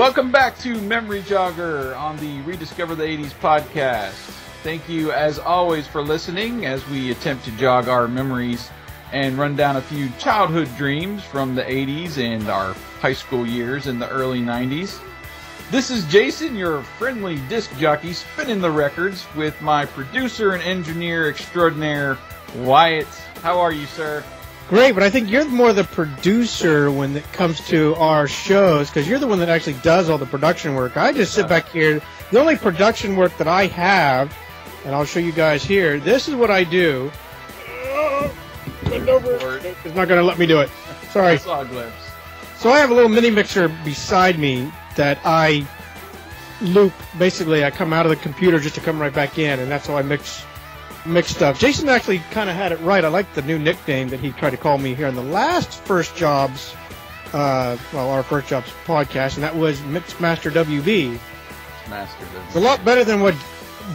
Welcome back to Memory Jogger on the Rediscover the 80s podcast. Thank you, as always, for listening as we attempt to jog our memories and run down a few childhood dreams from the 80s and our high school years in the early 90s. This is Jason, your friendly disc jockey, spinning the records with my producer and engineer extraordinaire, Wyatt. How are you, sir? Great, but I think you're more the producer when it comes to our shows, because you're the one that actually does all the production work. I just sit back here. The only production work that I have, and I'll show you guys here, this is what I do. It's not going to let me do it. Sorry. I saw a glimpse. So I have a little mini mixer beside me that I loop. Basically, I come out of the computer just to come right back in, and that's how I mix stuff. Jason actually kind of had it right. I like the new nickname that he tried to call me here on the last First Jobs, our First Jobs podcast, and that was Mixmaster WB. Master WB. It's a lot better than what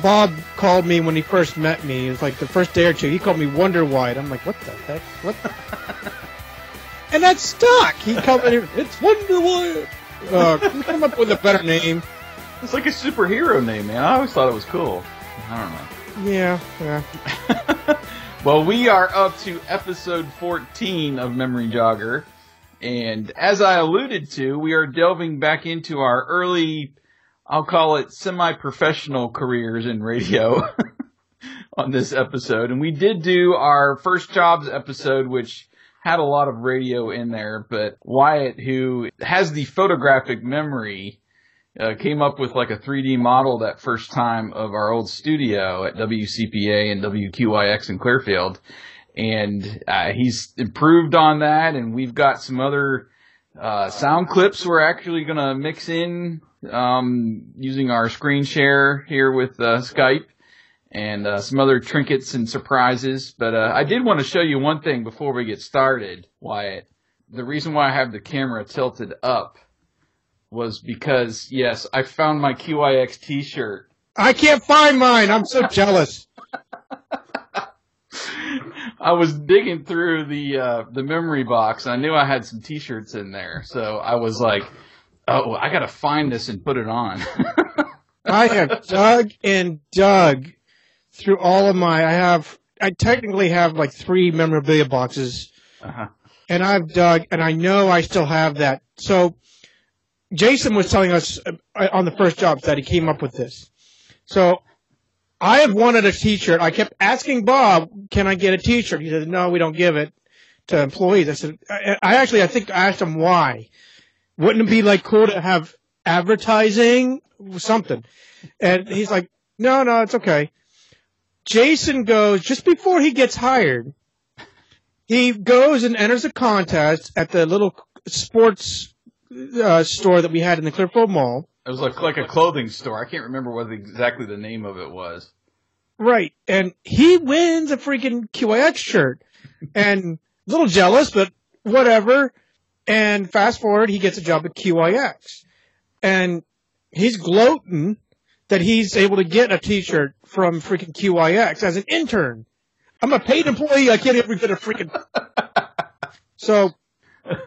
Bob called me when he first met me. It was like the first day or two. He called me Wonder White. I'm like, what the heck? What? And that stuck. He called me, it's Wonder White. Can we come up with a better name? It's like a superhero name, man. I always thought it was cool. I don't know. Yeah. Well, we are up to episode 14 of Memory Jogger, and as I alluded to, we are delving back into our early, I'll call it semi-professional careers in radio on this episode, and we did do our First Jobs episode, which had a lot of radio in there, but Wyatt, who has the photographic memory, came up with like a 3D model that first time of our old studio at WCPA and WQYX in Clearfield. And he's improved on that, and we've got some other sound clips we're actually going to mix in using our screen share here with Skype and some other trinkets and surprises. But I did want to show you one thing before we get started, Wyatt. The reason why I have the camera tilted up was because, yes, I found my QIX t-shirt. I can't find mine. I'm so jealous. I was digging through the memory box, and I knew I had some t-shirts in there. So I was like, oh, I got to find this and put it on. I have dug and dug through all of my – I technically have like 3 memorabilia boxes, and I've dug, and I know I still have that. So – Jason was telling us on the First Jobs that he came up with this. So I have wanted a t-shirt. I kept asking Bob, can I get a t-shirt? He said, no, we don't give it to employees. I said, I think I asked him why. Wouldn't it be like cool to have advertising something? And he's like, no, it's okay. Jason goes, just before he gets hired, he goes and enters a contest at the little sports store that we had in the Clearfield Mall. It was like a clothing store. I can't remember what exactly the name of it was. Right. And he wins a freaking QIX shirt. And a little jealous, but whatever. And fast forward, he gets a job at QIX. And he's gloating that he's able to get a t-shirt from freaking QIX as an intern. I'm a paid employee. I can't even get a freaking... So...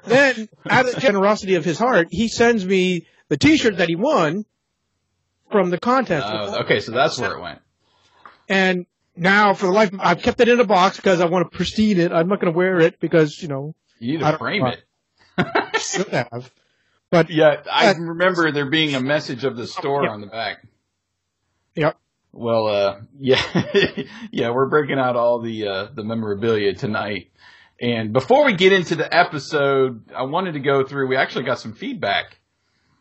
Then, out of the generosity of his heart, he sends me the t-shirt that he won from the contest. Oh, okay, so that's where it went. And now, for the life of me, I've kept it in a box because I want to pristine it. I'm not going to wear it because, you know. You need to frame it. I should have. But, yeah, I remember there being a message of the store on the back. Yep. Well, yeah, we're breaking out all the memorabilia tonight. And before we get into the episode, I wanted to go through, we actually got some feedback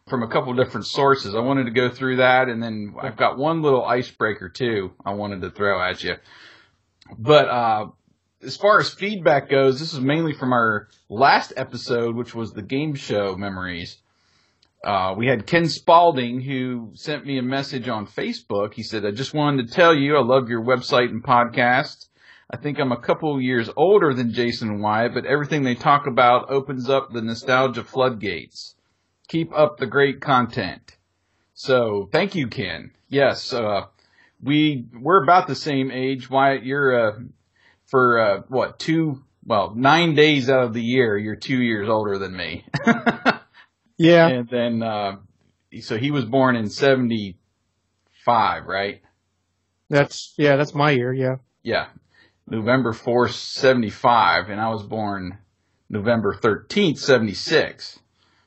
from a couple different sources. I wanted to go through that, and then I've got one little icebreaker, too, I wanted to throw at you. But as far as feedback goes, this is mainly from our last episode, which was the game show memories. We had Ken Spaulding, who sent me a message on Facebook. He said, I just wanted to tell you I love your website and podcast. I think I'm a couple years older than Jason and Wyatt, but everything they talk about opens up the nostalgia floodgates. Keep up the great content. So, thank you, Ken. Yes, we're about the same age. Wyatt, you're, for, 9 days out of the year, you're 2 years older than me. Yeah. And then, so he was born in 75, right? That's my year, yeah. Yeah. November 4th, 75, and I was born November 13th, 76.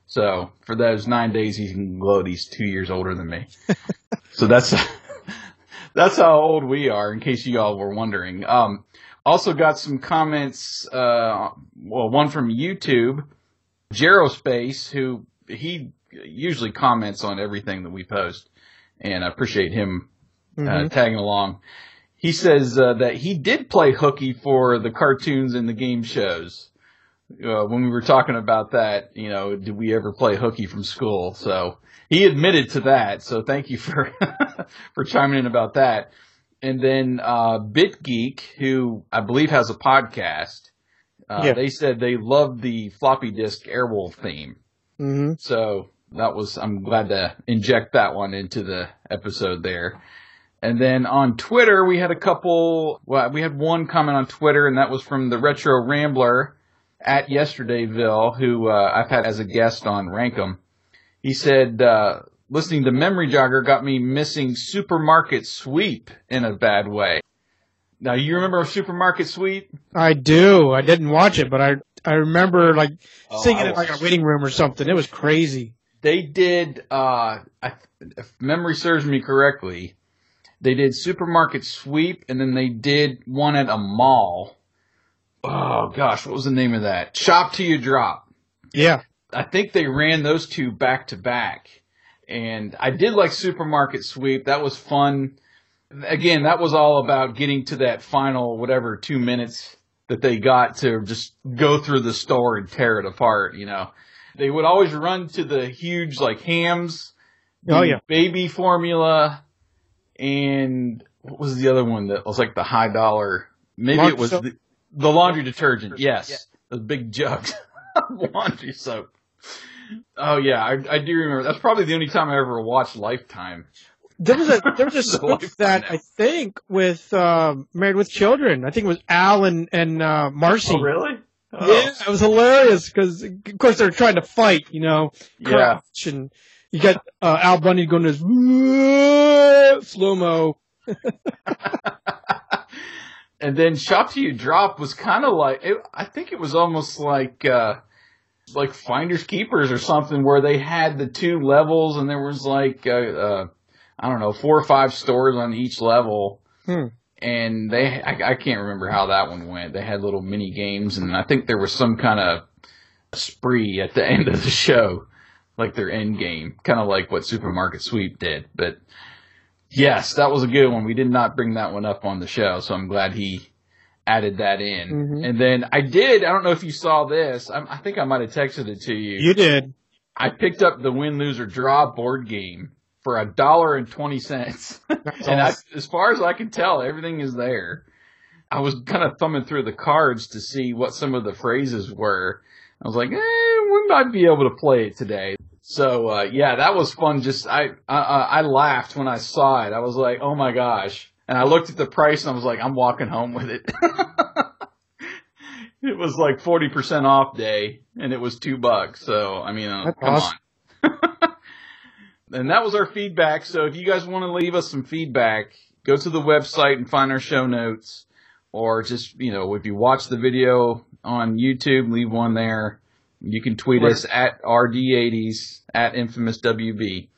So for those 9 days, he can gloat, he's 2 years older than me. So that's how old we are, in case you all were wondering. Also got some comments, one from YouTube, Jero Space, who he usually comments on everything that we post, and I appreciate him tagging along. He says that he did play hooky for the cartoons and the game shows. When we were talking about that, you know, did we ever play hooky from school? So he admitted to that. So thank you for for chiming in about that. And then Bit Geek, who I believe has a podcast, they said they loved the floppy disk Airwolf theme. Mm-hmm. So that was, I'm glad to inject that one into the episode there. And then on Twitter, we had one comment on Twitter, and that was from the Retro Rambler at Yesterdayville, who I've had as a guest on Rankum. He said, listening to Memory Jogger got me missing Supermarket Sweep in a bad way. Now, you remember Supermarket Sweep? I do. I didn't watch it, but I remember singing it like a waiting room or something. It was crazy. They did, if memory serves me correctly, they did Supermarket Sweep, and then they did one at a mall. Oh, gosh, what was the name of that? Shop Till You Drop. Yeah. I think they ran those two back-to-back. And I did like Supermarket Sweep. That was fun. Again, that was all about getting to that final, 2 minutes that they got to just go through the store and tear it apart, you know. They would always run to the huge, hams. Oh, yeah. Baby formula. And what was the other one that was the high dollar? Maybe laundry it was the laundry detergent. Yes. Yeah. The big jugs of laundry soap. Oh, yeah. I do remember. That's probably the only time I ever watched Lifetime. There was a spoof that I think with Married with Children. I think it was Al and Marcy. Oh, really? Oh. Yeah. It was hilarious because, of course, they're trying to fight, you know. Yeah. And you got Al Bundy going to this slow-mo. And then Shop Till You Drop was kind of I think it was almost like Finders Keepers or something, where they had the two levels and there was 4 or 5 stores on each level. Hmm. And I can't remember how that one went. They had little mini games, and I think there was some kind of spree at the end of the show. Like their end game, kind of like what Supermarket Sweep did. But yes, that was a good one. We did not bring that one up on the show, so I'm glad he added that in. Mm-hmm. And then I don't know if you saw this. I think I might have texted it to you. You did. I picked up the Win, Lose, or Draw board game for $1.20. And as far as I can tell, everything is there. I was kind of thumbing through the cards to see what some of the phrases were. I was like, we might be able to play it today. So, that was fun. Just, I laughed when I saw it. I was like, oh my gosh. And I looked at the price and I was like, I'm walking home with it. It was 40% off day and it was $2. So, I mean, come on. And that was our feedback. So if you guys want to leave us some feedback, go to the website and find our show notes, or just, if you watch the video on YouTube, leave one there. You can tweet us at RD80s, at InfamousWB.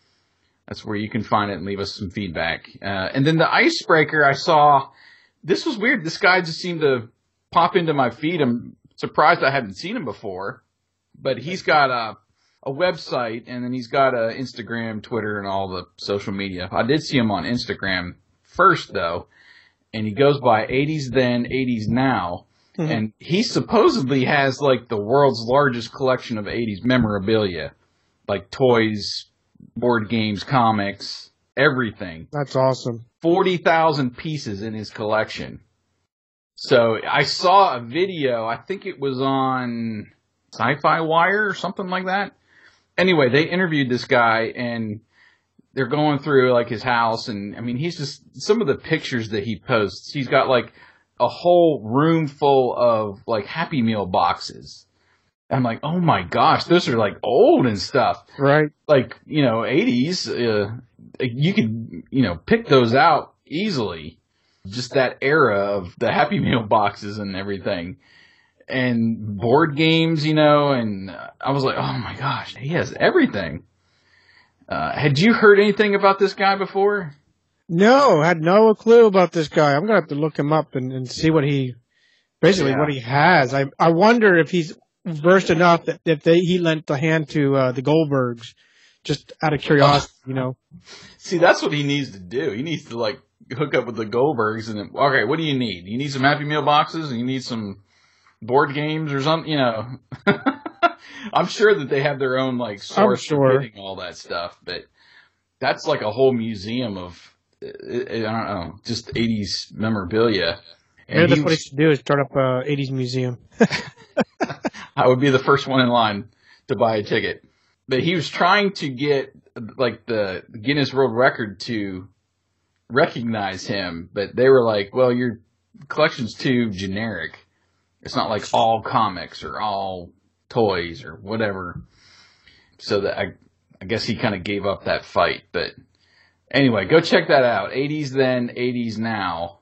That's where you can find it and leave us some feedback. And then the icebreaker I saw, this was weird. This guy just seemed to pop into my feed. I'm surprised I hadn't seen him before. But he's got a website, and then he's got Instagram, Twitter, and all the social media. I did see him on Instagram first, though. And he goes by 80s then, 80s now. Mm-hmm. And he supposedly has, the world's largest collection of 80s memorabilia, toys, board games, comics, everything. That's awesome. 40,000 pieces in his collection. So I saw a video, I think it was on Sci-Fi Wire or something like that. Anyway, they interviewed this guy, and they're going through, his house. And, I mean, he's just – some of the pictures that he posts, he's got, a whole room full of Happy Meal boxes. I'm like, oh my gosh, those are like old and stuff. Right. Like, you know, 80s, you could, you know, pick those out easily. Just that era of the Happy Meal boxes and everything. And board games, you know, and I was like, oh my gosh, he has everything. Had you heard anything about this guy before? No, I had no clue about this guy. I'm going to have to look him up and see what he, basically what he has. I wonder if he's versed enough that if he lent a hand to the Goldbergs, just out of curiosity, you know. See, that's what he needs to do. He needs to, like, hook up with the Goldbergs and, okay, what do you need? You need some Happy Meal boxes and you need some board games or something, you know. I'm sure that they have their own, like, source for getting all that stuff, but that's like a whole museum of, I don't know, just 80s memorabilia. And maybe that's what he should do is start up an 80s museum. I would be the first one in line to buy a ticket. But he was trying to get, like, the Guinness World Record to recognize him, but they were like, well, your collection's too generic. It's not like all comics or all toys or whatever. So that I guess he kind of gave up that fight. But anyway, go check that out. 80s then, 80s now.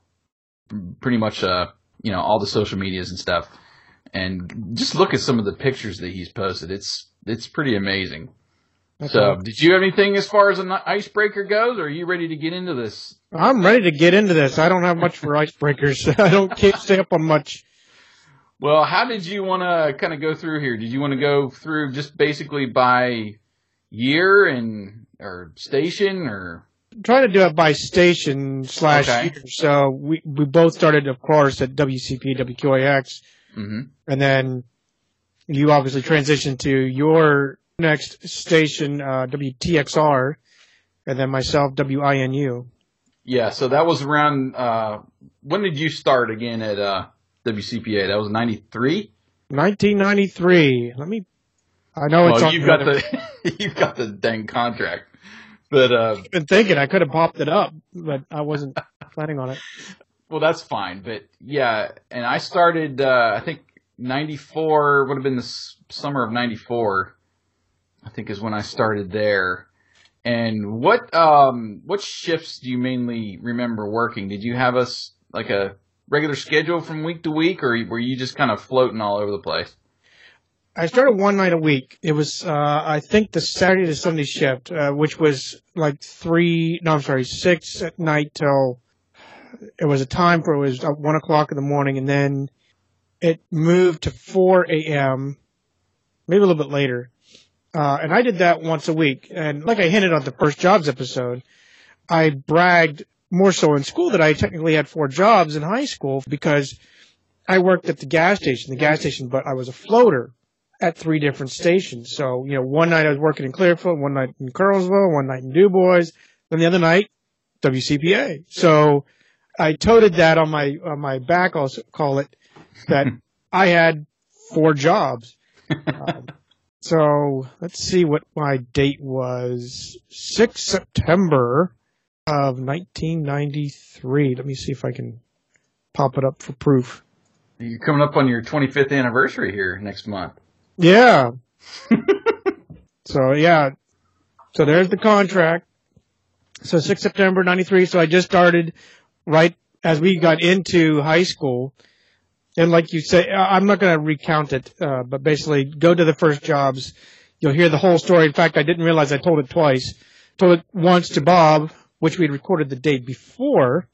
Pretty much, you know, all the social medias and stuff. And just look at some of the pictures that he's posted. It's pretty amazing. Okay. So did you have anything as far as an icebreaker goes, or are you ready to get into this? I'm ready to get into this. I don't have much for icebreakers. I can't stay up on much. Well, how did you want to kind of go through here? Did you want to go through just basically by year and or station or? I'm trying to do it by station / year. So we both started, of course, at WCPA, WQYX. Mm-hmm. And then you obviously transitioned to your next station, WTXR, and then myself, WINU. Yeah, so that was around when did you start again at WCPA? That was 93? 1993. I know it's on. You've got the dang contract. But I've been thinking I could have popped it up, but I wasn't planning on it. Well, that's fine, but yeah, and I started, I think 94, would have been the summer of 94, I think is when I started there. And what shifts do you mainly remember working? Did you have like a regular schedule from week to week, or were you just kind of floating all over the place? I started one night a week. It was, I think the Saturday to Sunday shift, which was like 6 at night till... It was a time for, it was 1 o'clock in the morning, and then it moved to 4 a.m., maybe a little bit later. And I did that once a week. And like I hinted on the first jobs episode, I bragged more so in school that I technically had 4 jobs in high school because I worked at the gas station, but I was a floater at 3 different stations. So, you know, one night I was working in Clearfoot, one night in Curlsville, one night in DuBois, then the other night, WCPA. So... I toted that on my back, I'll call it, that I had 4 jobs. So let's see what my date was. 6 September of 1993. Let me see if I can pop it up for proof. You're coming up on your 25th anniversary here next month. Yeah. So there's the contract. So 6 September, 93. So I just started... Right as we got into high school, and like you say, I'm not going to recount it, but basically go to the first jobs. You'll hear the whole story. In fact, I didn't realize I told it twice. Told it once to Bob, which we'd recorded the day before,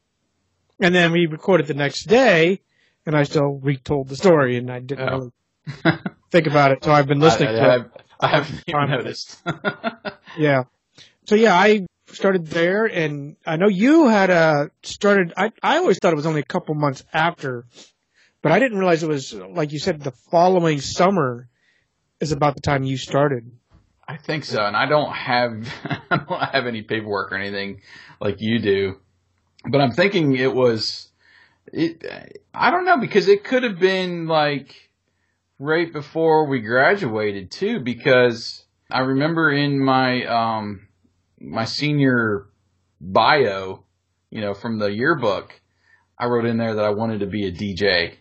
and then we recorded the next day, and I still retold the story, and I didn't really think about it. So I've been listening to it. I haven't even noticed. Yeah. So, I started there, and I know you had started. I always thought it was only a couple months after, but I didn't realize it was, like you said, the following summer is about the time you started. I think so, and I don't have any paperwork or anything like you do, but I'm thinking it was I don't know, because it could have been like right before we graduated too, because I remember in my my senior bio, you know, from the yearbook, I wrote in there that I wanted to be a DJ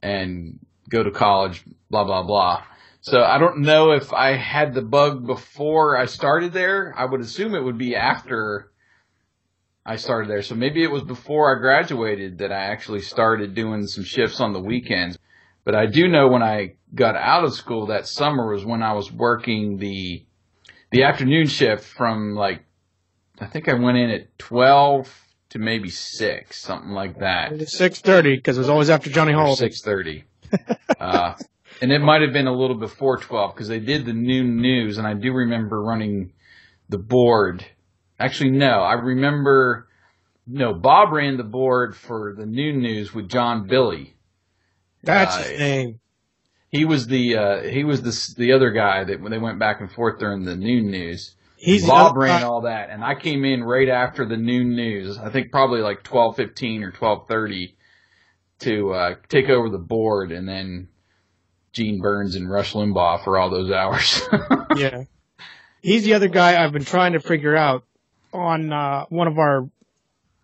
and go to college, blah, blah, blah. So I don't know if I had the bug before I started there. I would assume it would be after I started there. So maybe it was before I graduated that I actually started doing some shifts on the weekends. But I do know when I got out of school that summer was when I was working the afternoon shift from like, I think I went in at 12 to maybe 6, something like that. 6:30, because it was always after Johnny Holiday. 6:30. And it might have been a little before 12, because they did the noon news, and I do remember running the board. Actually, no, I remember, no, Bob ran the board for the noon news with John Billy. That's his name. He was the other guy that when they went back and forth during the noon news. Bob ran all that, and I came in right after the noon news, I think probably like 12:15 or 12:30 to take over the board, and then Gene Burns and Rush Limbaugh for all those hours. Yeah. He's the other guy I've been trying to figure out on one of our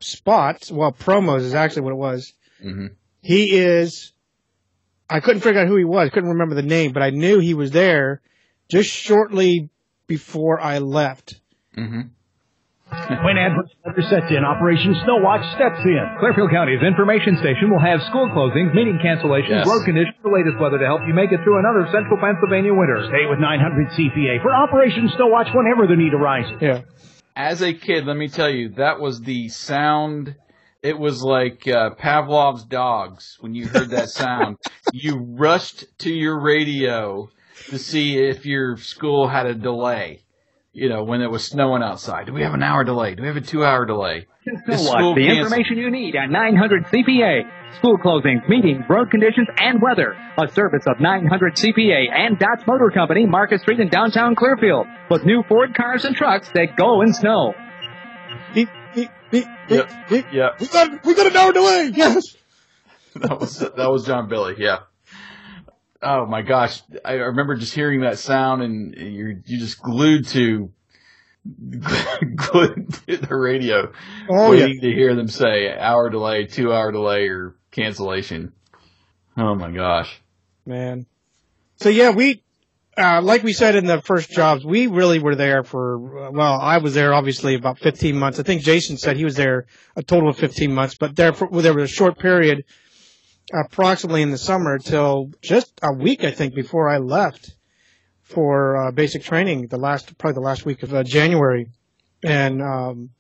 spots. Well, promos is actually what it was. Mm-hmm. He is – I couldn't figure out who he was. I couldn't remember the name, but I knew he was there just shortly – before I left. Mm-hmm. When adverse weather sets in, Operation Snow Watch steps in. Clearfield County's information station will have school closings, meeting cancellations, road conditions, the latest weather to help you make it through another central Pennsylvania winter. Stay with 900 CPA for Operation Snow Watch whenever the need arises. Yeah. As a kid, let me tell you, that was the sound. It was like Pavlov's dogs. When you heard that sound, you rushed to your radio to see if your school had a delay, you know, when it was snowing outside. Do we have an hour delay? Do we have a 2-hour delay? Watch the information you need at 900 CPA. School closings, meetings, road conditions, and weather. A service of 900 CPA and Dodge Motor Company, Market Street in downtown Clearfield. With new Ford cars and trucks that go in snow. Beep, beep, beep, beep, beep. Yep. We got an hour delay. Yes. That was John Billy. Yeah. Oh my gosh! I remember just hearing that sound, and you're just glued to the radio, waiting to hear them say hour delay, 2-hour delay, or cancellation. Oh my gosh, man! So yeah, we like we said in the first jobs, we really were there for. Well, I was there obviously about 15 months. I think Jason said he was there a total of 15 months, but there was a short period. Approximately in the summer till just a week, I think, before I left for basic training, probably the last week of January. And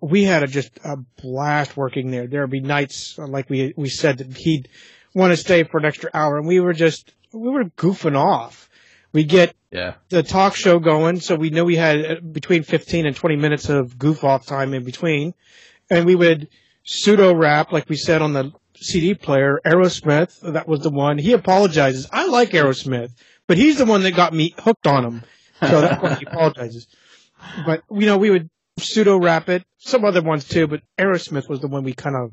we had just a blast working there. There would be nights, like we said, that he'd want to stay for an extra hour, and we were goofing off. We'd get the talk show going, so we knew we had between 15 and 20 minutes of goof-off time in between. And we would pseudo-rap, like we said on the CD player, Aerosmith, that was the one. He apologizes. I like Aerosmith, but he's the one that got me hooked on him. So that's why he apologizes. But, you know, we would pseudo-rap it. Some other ones too, but Aerosmith was the one we kind of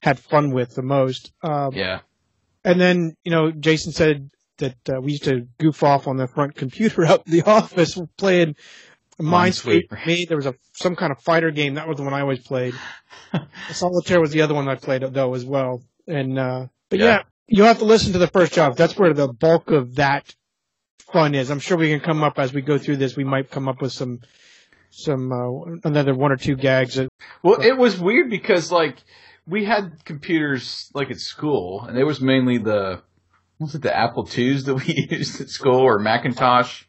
had fun with the most. And then, you know, Jason said that we used to goof off on the front computer out in the office playing Minesweeper. There was some kind of fighter game. That was the one I always played. Solitaire was the other one I played, though, as well. And But you'll have to listen to the first job. That's where the bulk of that fun is. I'm sure we can come up as we go through this. We might come up with some another one or two gags. It was weird because, like, we had computers, like, at school, and it was mainly the Apple IIs that we used at school or Macintosh.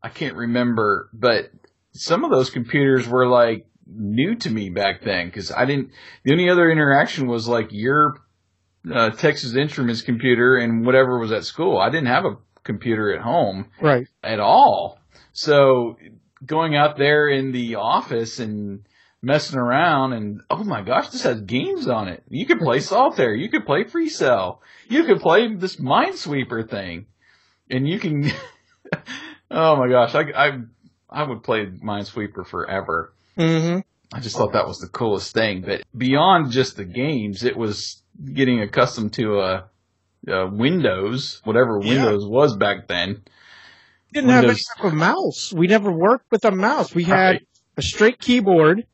I can't remember, but some of those computers were like new to me back then because the only other interaction was like your Texas Instruments computer and whatever was at school. I didn't have a computer at home at all. So going out there in the office and messing around and, oh my gosh, this has games on it. You could play Solitaire. You could play Free Cell. You could play this Minesweeper thing. And you can... Oh my gosh, I would play Minesweeper forever. Mm-hmm. I just thought that was the coolest thing. But beyond just the games, it was getting accustomed to Windows, whatever Windows was back then. We didn't have any type of mouse. We never worked with a mouse. We had a straight keyboard.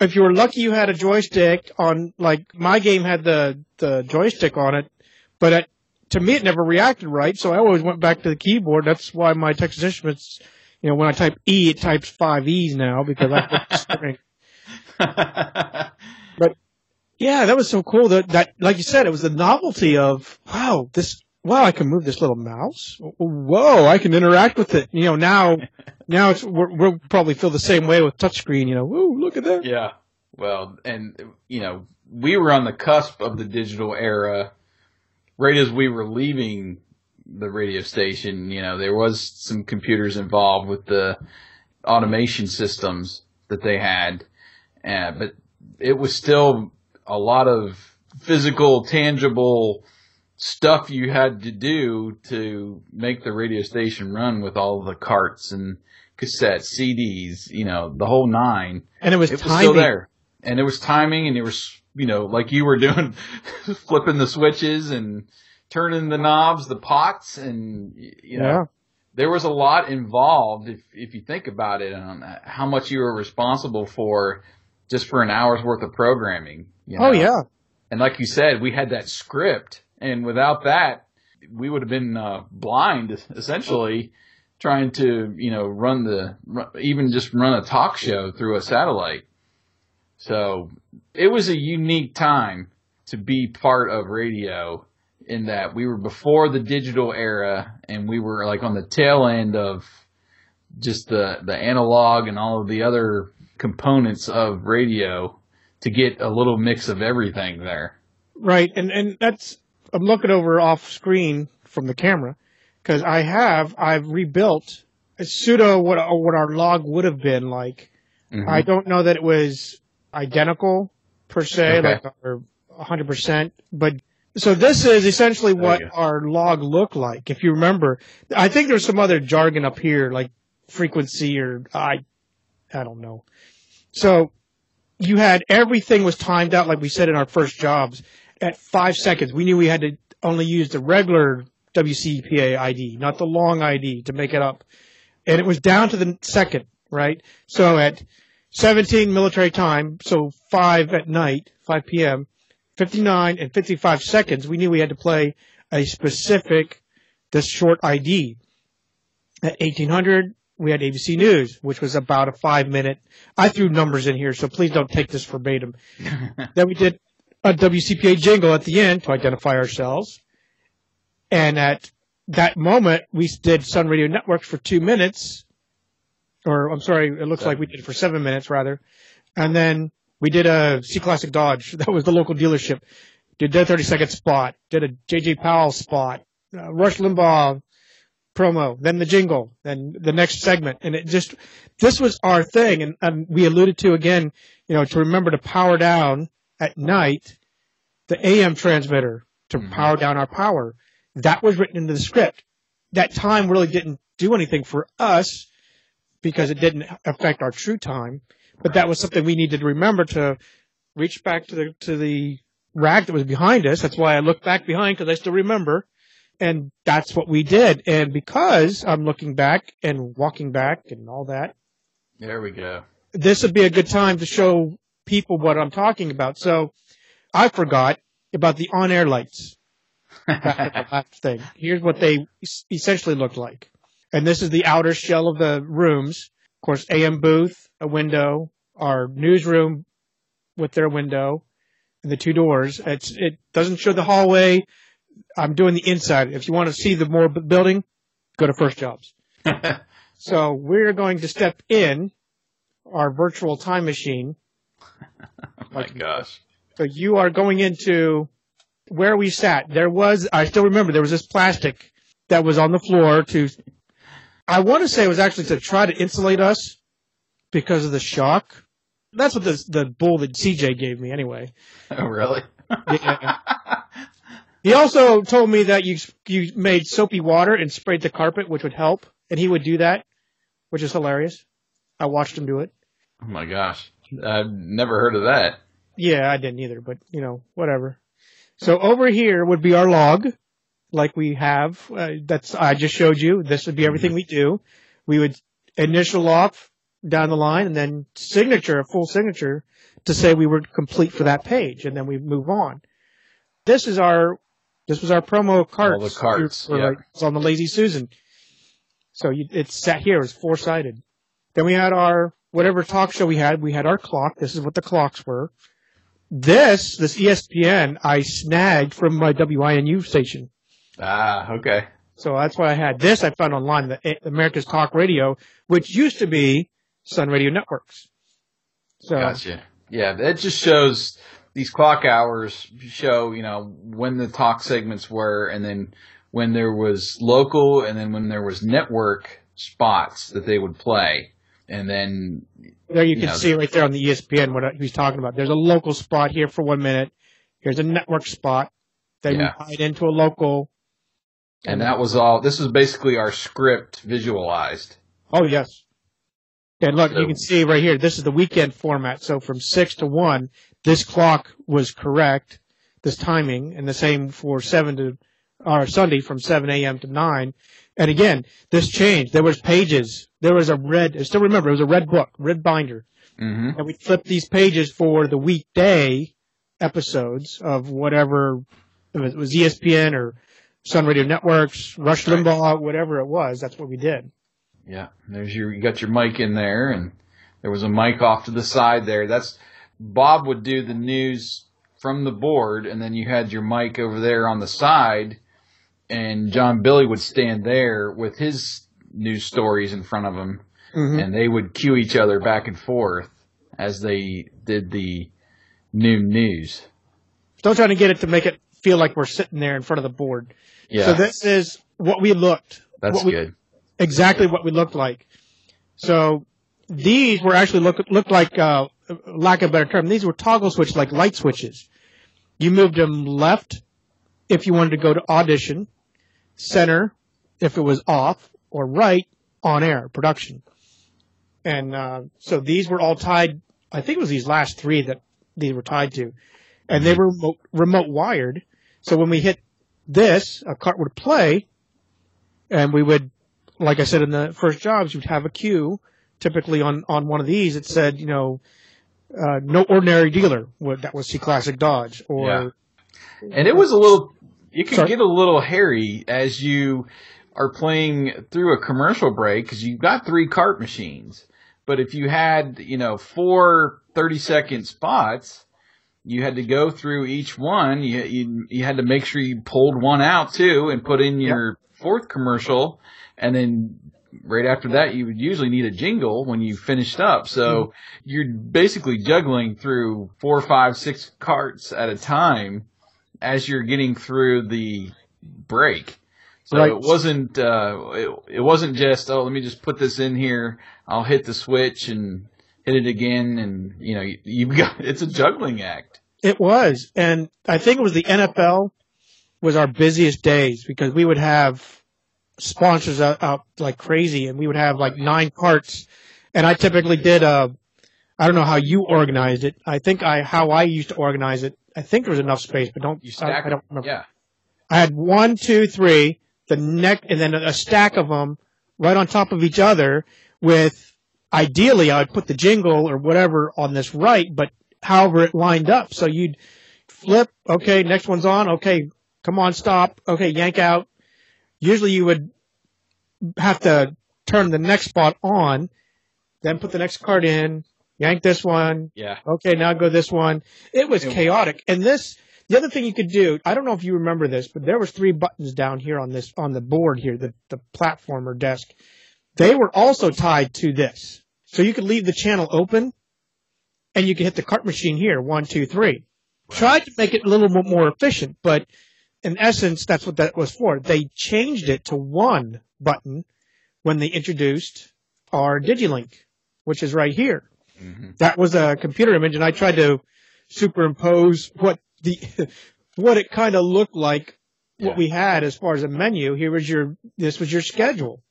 If you were lucky, you had a joystick on, like, my game had the joystick on it. But at to me, it never reacted right, so I always went back to the keyboard. That's why my Texas Instruments, you know, when I type E, it types five E's now because I put the string. But, yeah, that was so cool. That, like you said, it was the novelty of, wow, I can move this little mouse. Whoa, I can interact with it. You know, now it's, we'll probably feel the same way with touchscreen, you know, ooh, look at that. Yeah, well, and, you know, we were on the cusp of the digital era. Right as we were leaving the radio station, you know, there was some computers involved with the automation systems that they had. But it was still a lot of physical, tangible stuff you had to do to make the radio station run with all the carts and cassettes, CDs, you know, the whole nine. And it was timing. It was still there. And there was timing, and there was, you know, like you were doing, flipping the switches and turning the knobs, the pots, and, you know, yeah. There was a lot involved, if you think about it, on how much you were responsible for just for an hour's worth of programming. You know? Oh, yeah. And like you said, we had that script, and without that, we would have been blind, essentially, trying to, you know, run a talk show through a satellite. So it was a unique time to be part of radio in that we were before the digital era and we were like on the tail end of just the analog and all of the other components of radio to get a little mix of everything there. Right. And that's, I'm looking over off screen from the camera because I've rebuilt a pseudo what our log would have been like. Mm-hmm. I don't know that it was identical per se, okay, like or 100%, but so this is essentially what our log looked like. If you remember, I think there's some other jargon up here, like frequency or I don't know. So you had everything was timed out, like we said in our first jobs, at 5 seconds. We knew we had to only use the regular WCPA ID, not the long ID, to make it up, and it was down to the second, right? So at 17 military time, so 5 at night, 5 p.m., 59 and 55 seconds, we knew we had to play a specific, this short ID. At 1800, we had ABC News, which was about a 5-minute. I threw numbers in here, so please don't take this verbatim. Then we did a WCPA jingle at the end to identify ourselves. And at that moment, we did Sun Radio Networks for 2 minutes. Or, I'm sorry, it looks like we did it for 7 minutes, rather. And then we did a C Classic Dodge. That was the local dealership. Did their 30-second spot. Did a J.J. Powell spot. Rush Limbaugh promo. Then the jingle. Then the next segment. And it just, this was our thing. And we alluded to, again, you know, to remember to power down at night the AM transmitter to power down our power. That was written into the script. That time really didn't do anything for us, because it didn't affect our true time, but that was something we needed to remember to reach back to the rack that was behind us. That's why I look back behind, because I still remember, and that's what we did. And because I'm looking back and walking back and all that, there we go. This would be a good time to show people what I'm talking about. So I forgot about the on-air lights. The last thing. Here's what they essentially looked like. And this is the outer shell of the rooms. Of course, AM booth, a window, our newsroom with their window, and the two doors. It doesn't show the hallway. I'm doing the inside. If you want to see the more building, go to First Jobs. So we're going to step in our virtual time machine. Oh, my gosh. So you are going into where we sat. I still remember, there was this plastic that was on the floor to... I want to say it was actually to try to insulate us because of the shock. That's what the bull that CJ gave me anyway. Oh, really? Yeah. He also told me that you made soapy water and sprayed the carpet, which would help, and he would do that, which is hilarious. I watched him do it. Oh, my gosh. I've never heard of that. Yeah, I didn't either, but, you know, whatever. So over here would be our log. Like we have, I just showed you. This would be everything we do. We would initial off down the line and then signature, a full signature, to say we were complete for that page, and then we move on. This is our This was our promo cards. All the cards. Yeah. Like, it's on the Lazy Susan. So it sat here. It was four-sided. Then we had our whatever talk show we had. We had our clock. This is what the clocks were. This ESPN, I snagged from my WINU station. Ah, okay. So that's why I had this. I found online, the America's Talk Radio, which used to be Sun Radio Networks. So, gotcha. Yeah, that just shows these clock hours show, you know, when the talk segments were and then when there was local and then when there was network spots that they would play. And then there you can see right there on the ESPN what he's talking about. There's a local spot here for 1 minute. Here's a network spot. Then we tied into a local. And that was all. This was basically our script visualized. Oh, yes. And look, you can see right here, this is the weekend format. So from 6 to 1, this clock was correct, this timing, and the same for Sunday from 7 a.m. to 9. And again, this changed. There was pages. There was a red book, red binder. Mm-hmm. And we flipped these pages for the weekday episodes of whatever, if it was ESPN or Sun Radio Networks, Rush Limbaugh, whatever it was. That's what we did. Yeah, you got your mic in there, and there was a mic off to the side there. Bob would do the news from the board, and then you had your mic over there on the side, and John Billy would stand there with his news stories in front of him, mm-hmm. and they would cue each other back and forth as they did the noon news. Still trying to get it to make it feel like we're sitting there in front of the board. Yeah. So this is what we looked. That's good. Exactly what we looked like. So these were actually looked like, lack of a better term, these were toggle switches, like light switches. You moved them left if you wanted to go to audition, center if it was off, or right on air, production. And so these were all tied. I think it was these last three that these were tied to. And they were remote wired. So when we hit this, a cart would play, and we would, like I said in the first jobs, you'd have a queue. Typically on one of these, it said, you know, no ordinary dealer. That was C-Classic Dodge. And it was get a little hairy as you are playing through a commercial break because you've got three cart machines. But if you had, you know, four 30-second spots, you had to go through each one. You had to make sure you pulled one out, too, and put in your fourth commercial. And then right after that, you would usually need a jingle when you finished up. So you're basically juggling through 4, 5, 6 carts at a time as you're getting through the break. So it wasn't it wasn't just, let me just put this in here. I'll hit the switch and hit it again. And, you know, it's a juggling act. It was. And I think it was the NFL was our busiest days because we would have sponsors out like crazy, and we would have like 9 carts. And I typically did I don't know how you organized it. I think how I used to organize it. I think there was enough space, but I don't remember. Yeah. I had 1, 2, 3, and then a stack of them right on top of each other. With ideally, I would put the jingle or whatever on this right, but however it lined up. So you'd flip. Okay, next one's on. Okay, come on, stop. Okay, yank out. Usually you would have to turn the next spot on, then put the next card in, yank this one. Yeah. Okay, now go this one. It was chaotic. And the other thing you could do, I don't know if you remember this, but there was 3 buttons down here on the board here, the platform or desk. They were also tied to this. So you could leave the channel open and you could hit the cart machine here, 1, 2, 3. Right. Tried to make it a little more efficient, but in essence, that's what that was for. They changed it to one button when they introduced our DigiLink, which is right here. Mm-hmm. That was a computer image, and I tried to superimpose what it kind of looked like, what we had as far as a menu. This was your schedule.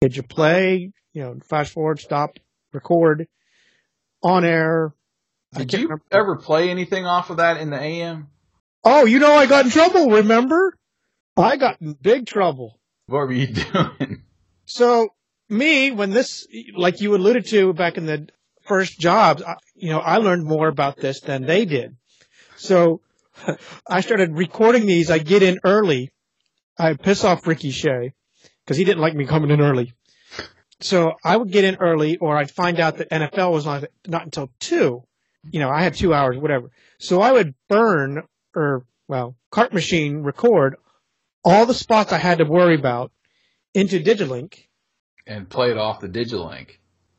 Did you play? You know, fast forward, stop, record, on air. Did you ever play anything off of that in the AM? Oh, you know, I got in trouble, remember? I got in big trouble. What were you doing? So, when this, like you alluded to back in the first jobs, I learned more about this than they did. So, I started recording these. I get in early. I piss off Ricky Shay because he didn't like me coming in early. So I would get in early, or I'd find out that NFL was not until 2. You know, I had 2 hours, whatever. So I would burn cart machine record all the spots I had to worry about into DigiLink. And play it off the DigiLink.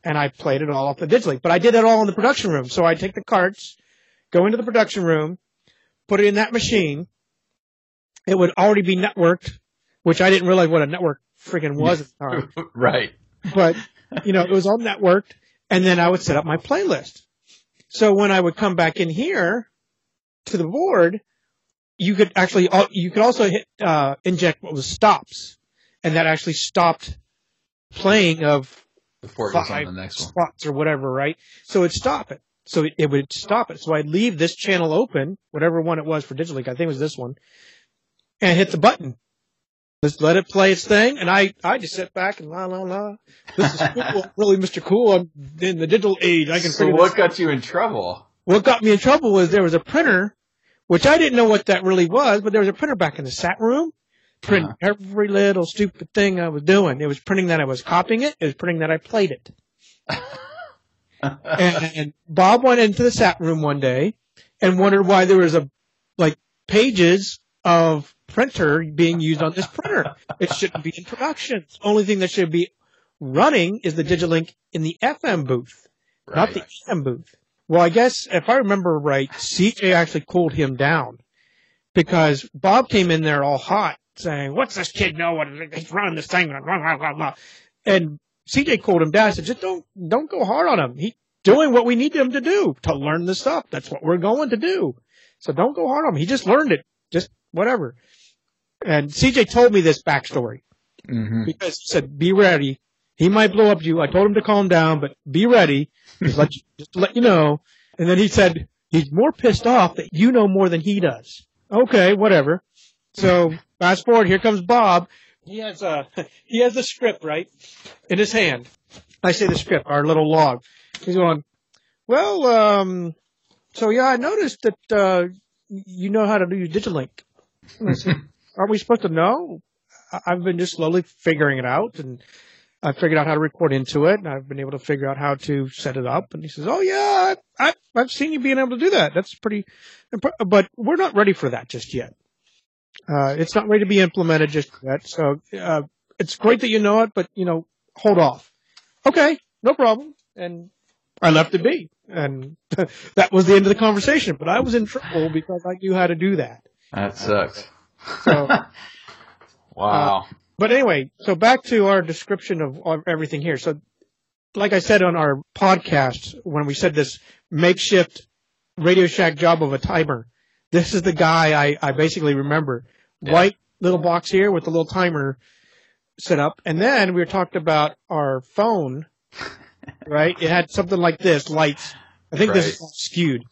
And I played it all off the DigiLink. But I did it all in the production room. So I'd take the carts, go into the production room, put it in that machine. It would already be networked, which I didn't realize what a network freaking was at the time. Right. But, you know, it was all networked. And then I would set up my playlist. So when I would come back in here to the board, you could also hit inject what was stops. And that actually stopped playing of before it was on the next one. Spots or whatever, right? So it'd stop it. So it would stop it. So I'd leave this channel open, whatever one it was for DigiLink, I think it was this one, and hit the button. Just let it play its thing, and I just sit back and la, la, la. This is cool. Really, Mr. Cool, I'm in the digital age. I can figure this out. So what got you in trouble? What got me in trouble was there was a printer, which I didn't know what that really was, but there was a printer back in the sat room. Printing every little stupid thing I was doing. It was printing that I was copying it. It was printing that I played it. and Bob went into the sat room one day and wondered why there was pages of printer being used on this printer. It shouldn't be in production. The only thing that should be running is the DigiLink in the FM booth, not the AM booth. Well, I guess if I remember right, CJ actually cooled him down because Bob came in there all hot, saying, what's this kid know? He's running this thing. And CJ called him down. I said, just don't go hard on him. He's doing what we need him to do to learn this stuff. That's what we're going to do. So don't go hard on him. He just learned it. Just whatever. And CJ told me this backstory because he said, be ready. He might blow up you. I told him to calm down, but be ready. Just to let you know. And then he said, he's more pissed off that you know more than he does. Okay, whatever. So fast forward, here comes Bob. He has the script, right, in his hand. I say the script, our little log. He's going, well, I noticed that you know how to do your DigiLink. I said, aren't we supposed to know? I've been just slowly figuring it out, and I figured out how to record into it, and I've been able to figure out how to set it up. And he says, oh, yeah, I've seen you being able to do that. That's pretty – but we're not ready for that just yet. It's not ready to be implemented just yet. So, it's great that you know it, but, you know, hold off. Okay. No problem. And I left it be. And that was the end of the conversation, but I was in trouble because I knew how to do that. That sucks. So, wow. But anyway, so back to our description of everything here. So like I said on our podcast, when we said this makeshift Radio Shack job of a timer, this is the guy I basically remember. Yeah. White little box here with the little timer set up. And then we were talking about our phone, right? It had something like this, lights. I think this is skewed.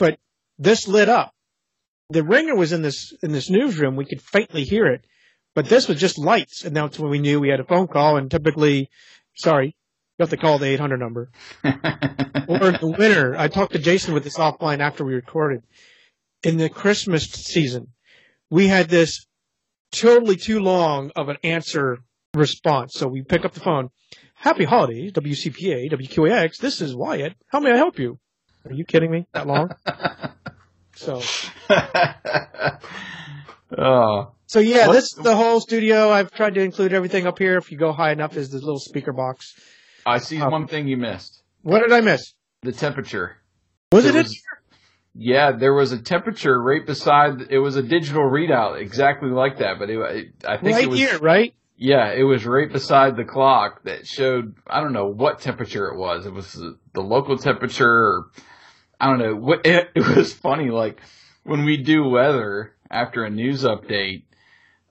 But this lit up. The ringer was in this newsroom. We could faintly hear it. But this was just lights. And that's when we knew we had a phone call. And typically, you have to call the 800 number. Or in the winter, I talked to Jason with this offline after we recorded. In the Christmas season, we had this totally too long of an answer response. So we pick up the phone. Happy holidays, WCPA, WQYX. This is Wyatt. How may I help you? Are you kidding me? That long? So. Oh. So, yeah, this is the whole studio. I've tried to include everything up here. If you go high enough, is the little speaker box. I see one thing you missed. What did I miss? The temperature. Was it in here? Yeah, there was a temperature right beside. It was a digital readout exactly like that, but I think it was right here. Yeah, it was right beside the clock that showed. I don't know what temperature it was. It was the local temperature. Or, I don't know what. It was funny. Like when we do weather after a news update,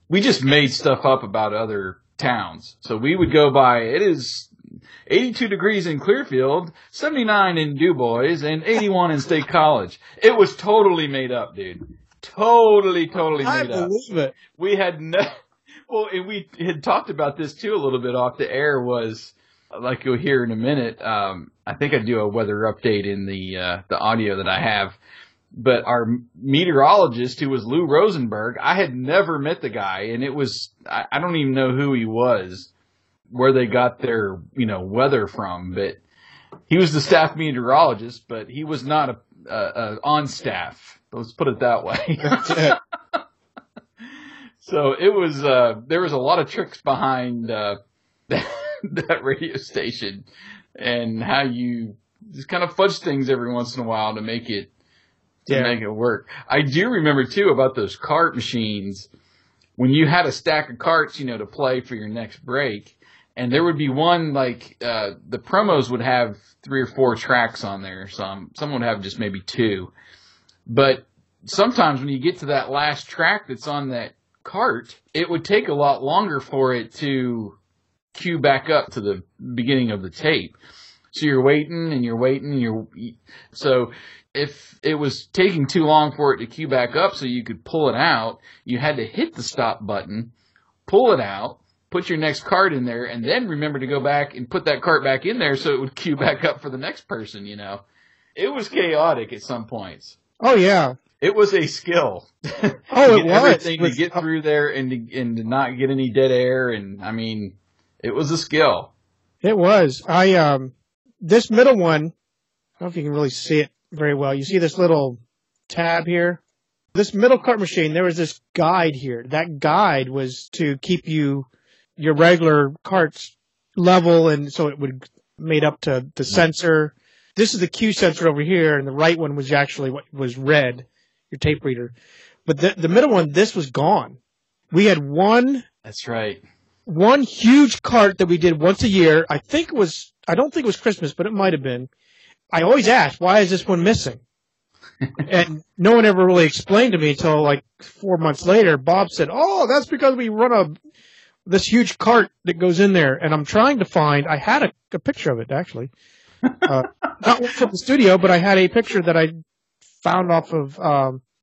we just made stuff up about other towns. So we would go by. It is 82 degrees in Clearfield, 79 in DuBois, and 81 in State College. It was totally made up, dude. Totally made up. I believe it. We had no... Well, and we had talked about this, too, a little bit off the air, was, like you'll hear in a minute, I think I do a weather update in the audio that I have. But our meteorologist, who was Lou Rosenberg, I had never met the guy, and it was, I don't even know who he was, where they got their, you know, weather from. But he was the staff meteorologist, but he was not a on staff. Let's put it that way. So it was, there was a lot of tricks behind that radio station, and how you just kind of fudge things every once in a while to make it. Yeah. Make it work. I do remember, too, about those cart machines. When you had a stack of carts, you know, to play for your next break, and there would be one, like, the promos would have 3 or 4 tracks on there. Some would have just maybe 2. But sometimes when you get to that last track that's on that cart, it would take a lot longer for it to cue back up to the beginning of the tape. So you're waiting and you're waiting and you're... So... If it was taking too long for it to queue back up so you could pull it out, you had to hit the stop button, pull it out, put your next cart in there, and then remember to go back and put that cart back in there so it would queue back up for the next person, you know. It was chaotic at some points. Oh, yeah. It was a skill. It was. Everything to get through there and to not get any dead air. And, I mean, it was a skill. It was. This middle one, I don't know if you can really see it very well. You see this little tab here? This middle cart machine, there was this guide here. That guide was to keep your regular carts level, and so it would made up to the sensor. This is the Q sensor over here, and the right one was actually what was red, your tape reader. But the middle one, this was gone. We had one. That's right. One huge cart that we did once a year. I don't think it was Christmas, but it might have been. I always asked, why is this one missing? And no one ever really explained to me until like 4 months later. Bob said, that's because we run this huge cart that goes in there. And I'm trying to find, I had a picture of it actually. Not one from the studio, but I had a picture that I found off of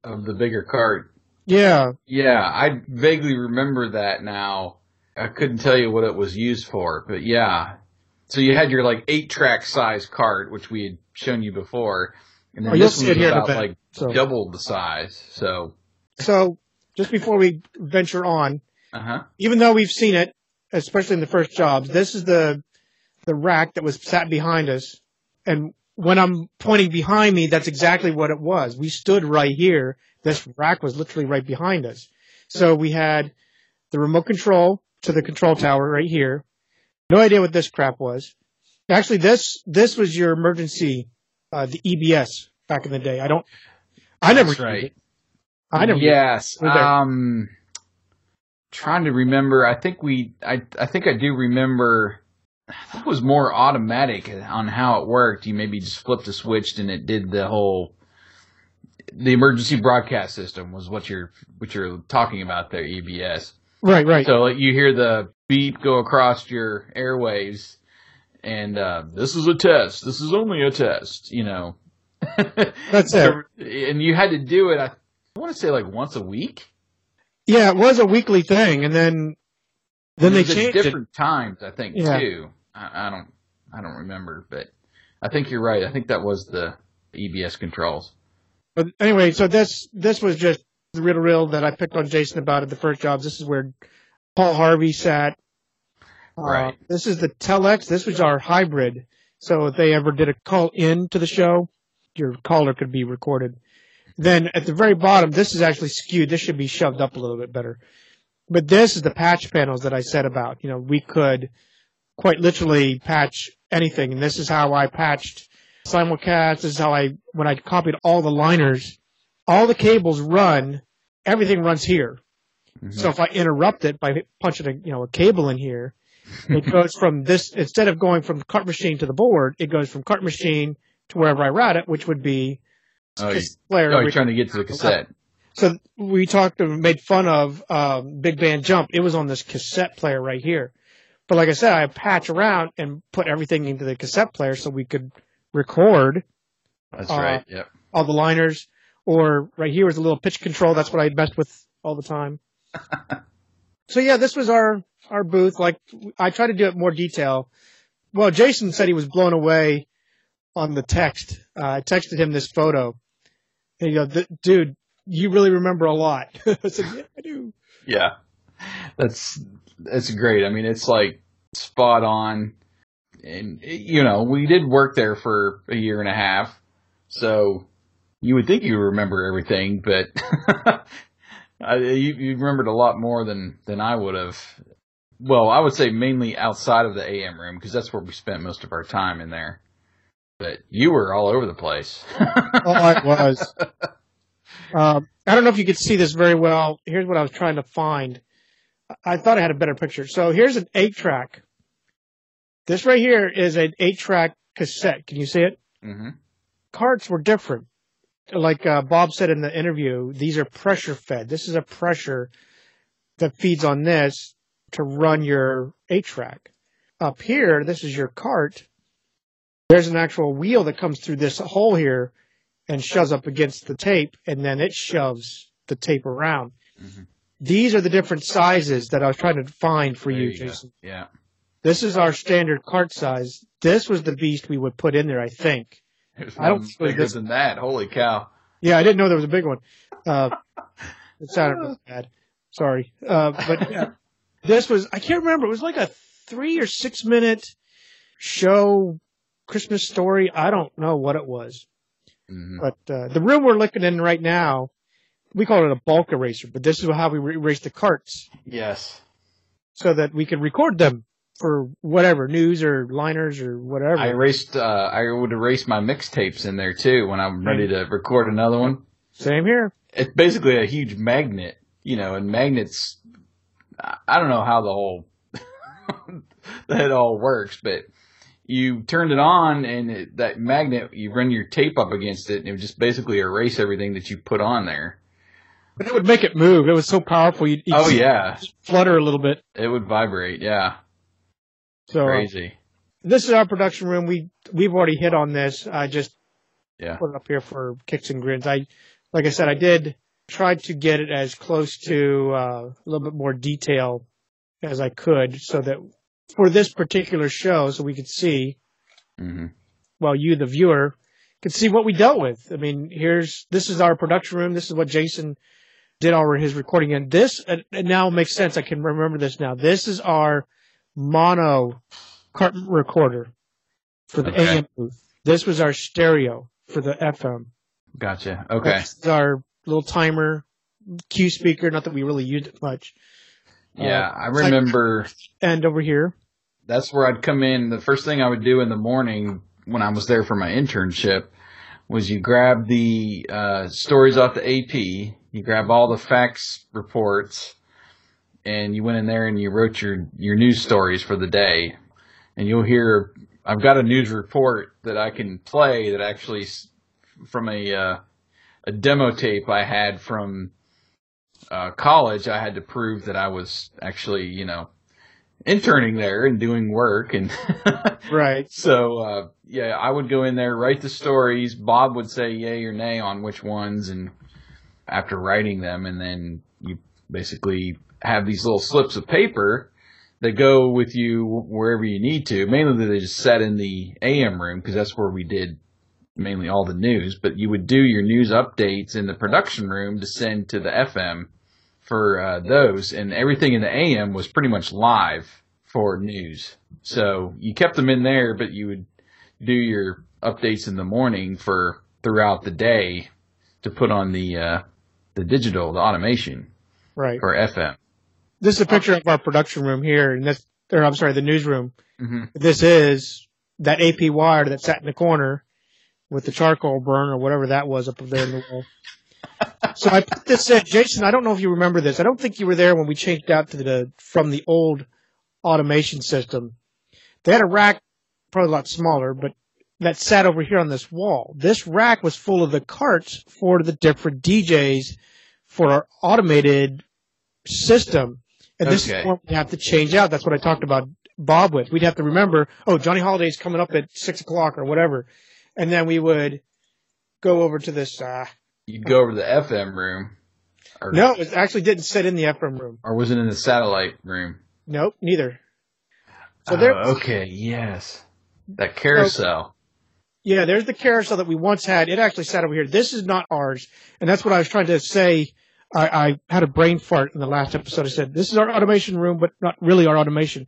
the bigger cart. Yeah. Yeah. I vaguely remember that now. I couldn't tell you what it was used for, but yeah. So you had your, like, 8-track size cart, which we had shown you before, and then this one was about, like, double the size. So just before we venture on, even though we've seen it, especially in the first jobs, this is the rack that was sat behind us, and when I'm pointing behind me, that's exactly what it was. We stood right here. This rack was literally right behind us. So we had the remote control to the control tower right here. No idea what this crap was. Actually, this was your emergency, the EBS back in the day. Yes. Trying to remember. I think I do remember. That was more automatic on how it worked. You maybe just flipped a switch and it did the emergency broadcast system was what you're talking about there, EBS. Right. So you hear the beep go across your airwaves, and this is a test. This is only a test, you know. That's it. And you had to do it, I want to say, like once a week? Yeah, it was a weekly thing, and then they changed it. Different times, I think, too. I don't remember, but I think you're right. I think that was the EBS controls. But anyway, so this was just the riddle that I picked on Jason about at the first jobs. This is where Paul Harvey sat. Right. This is the telex. This was our hybrid. So if they ever did a call in to the show, your caller could be recorded. Then at the very bottom, this is actually skewed. This should be shoved up a little bit better. But this is the patch panels that I said about. You know, we could quite literally patch anything. And this is how I patched simulcast. This is how when I copied all the liners, all the cables run, everything runs here. Mm-hmm. So if I interrupt it by punching a cable in here, it goes from this, instead of going from the cart machine to the board, it goes from cart machine to wherever I route it, which would be you're trying to get to the cassette. So we made fun of Big Band Jump. It was on this cassette player right here. But like I said, I patch around and put everything into the cassette player so we could record. That's right. Yep. All the liners. Or right here was a little pitch control. That's what I messed with all the time. So yeah, this was our booth. Like I tried to do it more detail. Well, Jason said he was blown away on the text. I texted him this photo And you go, dude, you really remember a lot. I said, yeah, I do. Yeah. That's great. I mean, it's like spot on. And, you know, we did work there for a year and a half. So you would think you remember everything, but you remembered a lot more than I would have. Well, I would say mainly outside of the AM room, because that's where we spent most of our time in there. But you were all over the place. Oh, I was. I don't know if you could see this very well. Here's what I was trying to find. I thought I had a better picture. So here's an 8-track. This right here is an 8-track cassette. Can you see it? Mm-hmm. Carts were different. Like Bob said in the interview, these are pressure-fed. This is a pressure that feeds on this to run your 8-track. Up here, this is your cart. There's an actual wheel that comes through this hole here and shoves up against the tape, and then it shoves the tape around. Mm-hmm. These are the different sizes that I was trying to find for you, Jason. Go. Yeah. This is our standard cart size. This was the beast we would put in there, I think. There's one bigger than that. Holy cow. Yeah, I didn't know there was a big one. It sounded really bad. Sorry. But yeah, this was, I can't remember. It was like a 3 or 6 minute show, Christmas story. I don't know what it was. Mm-hmm. But the room we're looking in right now, we call it a bulk eraser, but this is how we erase the carts. Yes. So that we can record them for whatever, news or liners or whatever. I would erase my mixtapes in there too when I'm ready to record another one. Same here. It's basically a huge magnet, you know, and magnets, I don't know how the whole, that all works, but you turned it on, and that magnet, you run your tape up against it, and it would just basically erase everything that you put on there. But it would make it move. It was so powerful. You'd flutter a little bit. It would vibrate, yeah. So, crazy. This is our production room. We've already hit on this. I just put it up here for kicks and grins. Like I said, I did try to get it as close to a little bit more detail as I could so that for this particular show, so we could see, mm-hmm. well, you, the viewer, could see what we dealt with. I mean, this is our production room. This is what Jason did all his recording in. This, it now makes sense. I can remember this now. This is our mono cart recorder for the AM booth. This was our stereo for the FM. Gotcha. Okay. This is our little timer, cue speaker, not that we really used it much. Yeah, I remember. And over here. That's where I'd come in. The first thing I would do in the morning when I was there for my internship was you grab the stories off the AP, you grab all the fax reports, and you went in there and you wrote your news stories for the day. And you'll hear, I've got a news report that I can play that actually from a demo tape I had from college. I had to prove that I was actually, you know, interning there and doing work. And right. So, I would go in there, write the stories. Bob would say yay or nay on which ones. And after writing them, and then you basically have these little slips of paper that go with you wherever you need to. Mainly they just sat in the AM room because that's where we did mainly all the news. But you would do your news updates in the production room to send to the FM for those, and everything in the AM was pretty much live for news. So you kept them in there, but you would do your updates in the morning for throughout the day to put on the digital, the automation, right, for FM. This is a picture of our production room here, and the newsroom. Mm-hmm. This is that AP wire that sat in the corner with the charcoal burn or whatever that was up there in the wall. So I put this in. Jason, I don't know if you remember this. I don't think you were there when we changed out to from the old automation system. They had a rack, probably a lot smaller, but that sat over here on this wall. This rack was full of the carts for the different DJs for our automated system. And this is what we have to change out. That's what I talked about Bob with. We'd have to remember, Johnny Holiday's coming up at 6 o'clock or whatever. And then we would go over to this. You'd go over to the FM room. No, it actually didn't sit in the FM room. Or was it in the satellite room? Nope, neither. So there. Okay, yes. That carousel. Yeah, there's the carousel that we once had. It actually sat over here. This is not ours, and that's what I was trying to say. I had a brain fart in the last episode. I said, this is our automation room, but not really our automation.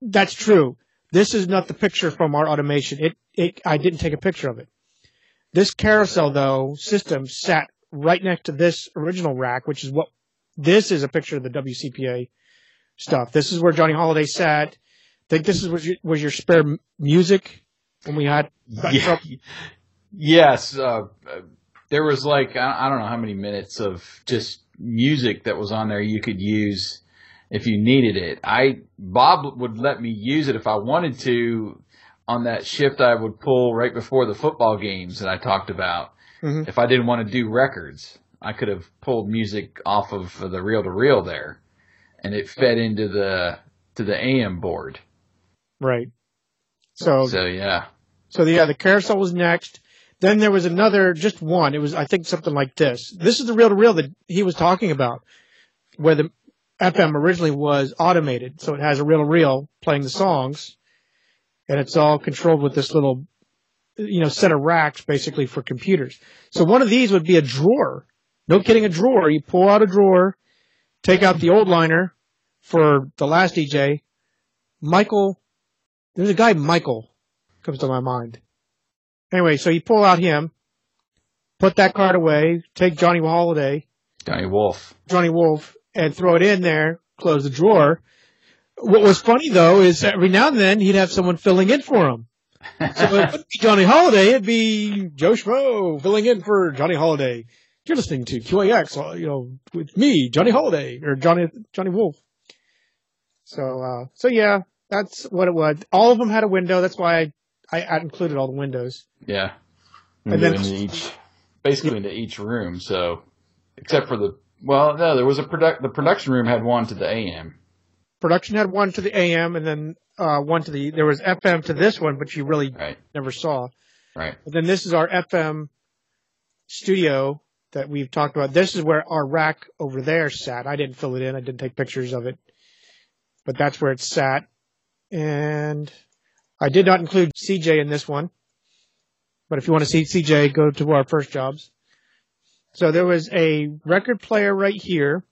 That's true. This is not the picture from our automation. I didn't take a picture of it. This carousel, though, system sat right next to this original rack, which is what this is a picture of the WCPA stuff. This is where Johnny Holiday sat. I think this is was your spare music when we had. Yeah. Yes. There was like, I don't know how many minutes of just music that was on there you could use if you needed it. Bob would let me use it if I wanted to on that shift I would pull right before the football games that I talked about. Mm-hmm. If I didn't want to do records, I could have pulled music off of the reel-to-reel there, and it fed into the AM board. Right. So yeah. So the carousel was next. Then there was another, just one. It was, I think, something like this. This is the reel-to-reel that he was talking about, where the FM originally was automated. So it has a reel-to-reel playing the songs, and it's all controlled with this little, set of racks basically for computers. So one of these would be a drawer. No kidding, a drawer. You pull out a drawer, take out the old liner for the last DJ. Michael, there's a guy, Michael, comes to my mind. Anyway, so you pull out him, put that card away, take Johnny Holiday. Johnny Wolf, and throw it in there, close the drawer. What was funny, though, is every now and then he'd have someone filling in for him. So it wouldn't be Johnny Holiday, it'd be Joe Schmo filling in for Johnny Holiday. You're listening to QIX, with me, Johnny Holiday, or Johnny Wolf. So yeah, that's what it was. All of them had a window, that's why I included all the windows. Yeah. And then into each room. So, except for the production room had one to the AM. Production had one to the AM, and then one to there was FM to this one, but you really never saw. Right. And then this is our FM studio that we've talked about. This is where our rack over there sat. I didn't fill it in. I didn't take pictures of it, but that's where it sat. And I did not include CJ in this one, but if you want to see CJ, go to our first jobs. So there was a record player right here.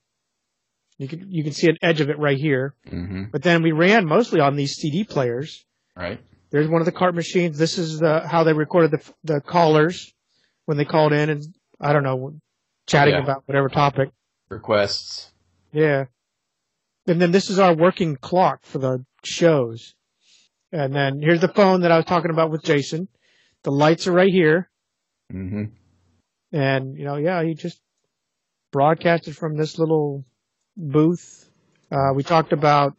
You can see an edge of it right here. Mm-hmm. But then we ran mostly on these CD players. Right. There's one of the cart machines. This is how they recorded the callers when they called in and, I don't know, chatting about whatever topic. Requests. Yeah. And then this is our working clock for the shows. And then here's the phone that I was talking about with Jason. The lights are right here. Mm-hmm. And, he just broadcasted from this little booth. We talked about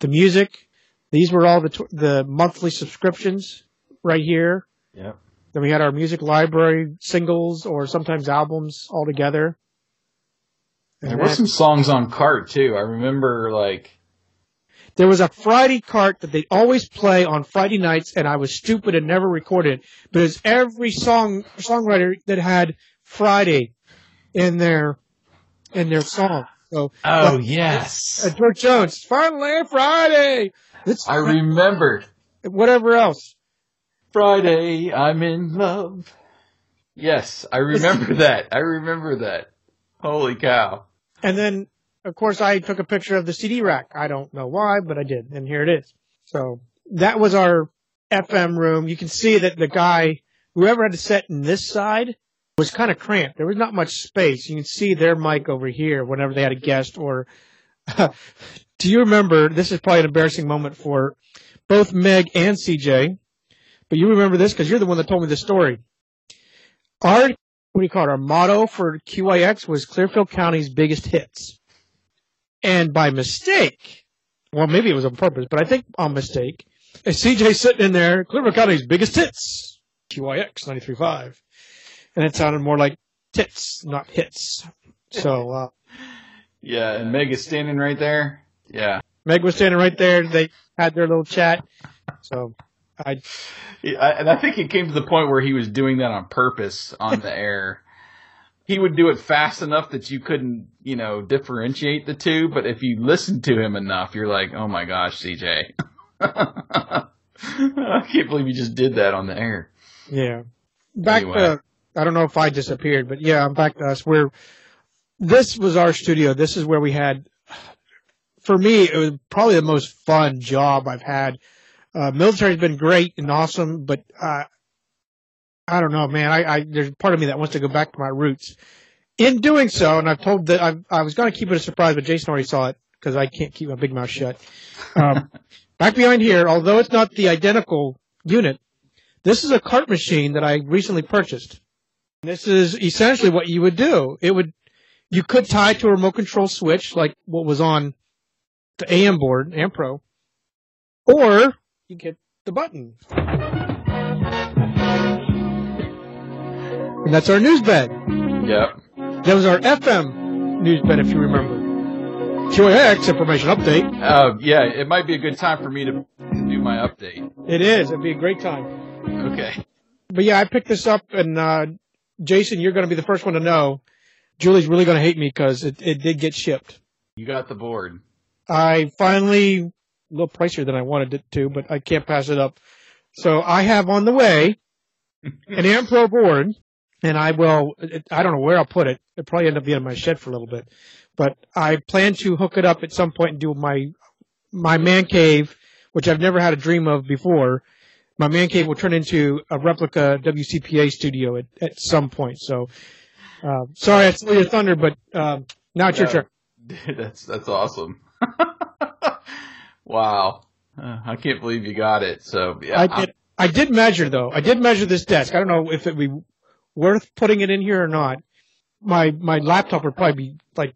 the music. These were all the monthly subscriptions right here. Yeah. Then we had our music library, singles or sometimes albums all together. And there were some songs on cart, too. I remember, there was a Friday cart that they always play on Friday nights, and I was stupid and never recorded it. But it's every songwriter that had Friday in their song. So, yes, George Jones. Finally, Friday. I remembered. Whatever else. Friday, I'm in love. Yes, I remember that. Holy cow! And then, of course, I took a picture of the CD rack. I don't know why, but I did. And here it is. So that was our FM room. You can see that the guy, whoever had to sit in this side, was kind of cramped. There was not much space. You can see their mic over here whenever they had a guest or do you remember, this is probably an embarrassing moment for both Meg and CJ, but you remember this because you're the one that told me the story. Our motto for QIX was Clearfield County's biggest hits. And by mistake, well, maybe it was on purpose, but I think on mistake, CJ sitting in there, Clearfield County's biggest hits, QIX 93.5. And it sounded more like tits, not hits. So, yeah, and Meg is standing right there. Yeah. Meg was standing right there. They had their little chat. So, I think it came to the point where he was doing that on purpose on the air. He would do it fast enough that you couldn't, differentiate the two. But if you listen to him enough, you're like, oh, my gosh, CJ. I can't believe you just did that on the air. Yeah. Back to, I don't know if I disappeared, but yeah, back to us. This was our studio. This is where we had, for me, it was probably the most fun job I've had. Military's been great and awesome, but I don't know, man. There's part of me that wants to go back to my roots. In doing so, and I've told that I was going to keep it a surprise, but Jason already saw it because I can't keep my big mouth shut. Back behind here, although it's not the identical unit, this is a cart machine that I recently purchased. This is essentially what you would do. You could tie to a remote control switch like what was on the AM board, AMPRO, or you get the button. And that's our newsbed. Yep. That was our FM newsbed, if you remember. QIX information update. Yeah, it might be a good time for me to do my update. It is. It'd be a great time. Okay. But yeah, I picked this up, and Jason, you're going to be the first one to know. Julie's really going to hate me because it did get shipped. You got the board. I finally, a little pricier than I wanted it to, but I can't pass it up. So I have on the way an AMPRO board. And I don't know where I'll put it. It'll probably end up being in my shed for a little bit. But I plan to hook it up at some point and do my man cave, which I've never had a dream of before. My man cave will turn into a replica WCPA studio at some point. So, sorry, I stole your thunder, but now it's your turn. That's awesome. Wow. I can't believe you got it. So yeah, I did measure, though. I did measure this desk. I don't know if it would be worth putting it in here or not. My laptop would probably be like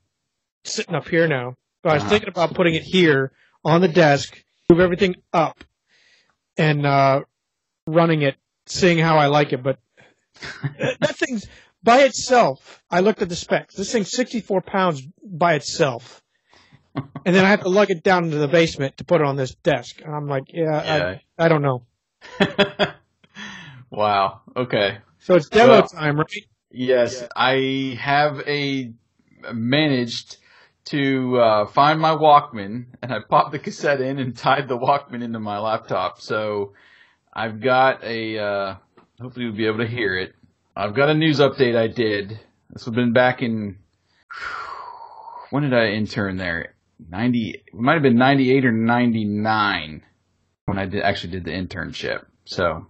sitting up here now. But I was thinking about putting it here on the desk, move everything up, and running it, seeing how I like it. But that thing's by itself. I looked at the specs. This thing's 64 pounds by itself. And then I have to lug it down into the basement to put it on this desk. And I'm like, yeah. I don't know. Wow. Okay. So it's demo time, right? Yes, yeah. I have managed to find my Walkman, and I popped the cassette in and tied the Walkman into my laptop. So I've got hopefully you'll be able to hear it. I've got a news update I did. This would have been back in, when did I intern there? It might have been 98 or 99 when I actually did the internship. So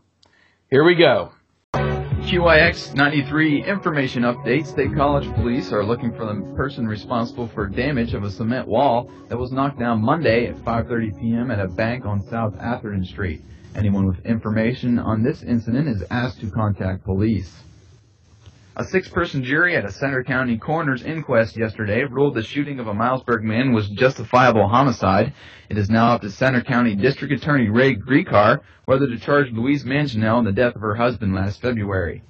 here we go. QIX 93 information update. State College police are looking for the person responsible for damage of a cement wall that was knocked down Monday at 5:30 p.m. at a bank on South Atherton Street. Anyone with information on this incident is asked to contact police. A six-person jury at a Center County coroner's inquest yesterday ruled the shooting of a Milesburg man was justifiable homicide. It is now up to Center County District Attorney Ray Gricar whether to charge Louise Manganielle in the death of her husband last February.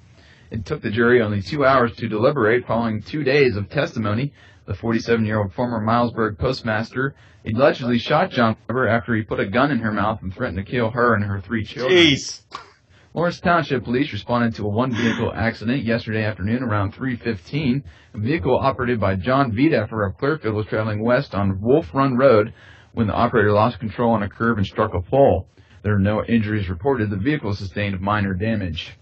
It took the jury only 2 hours to deliberate following 2 days of testimony. The 47-year-old former Milesburg postmaster allegedly shot John Weber after he put a gun in her mouth and threatened to kill her and her 3 children. Jeez! Lawrence Township Police responded to a one-vehicle accident yesterday afternoon around 3:15. A vehicle operated by John Viedeffer of Clearfield was traveling west on Wolf Run Road when the operator lost control on a curve and struck a pole. There are no injuries reported. The vehicle sustained minor damage.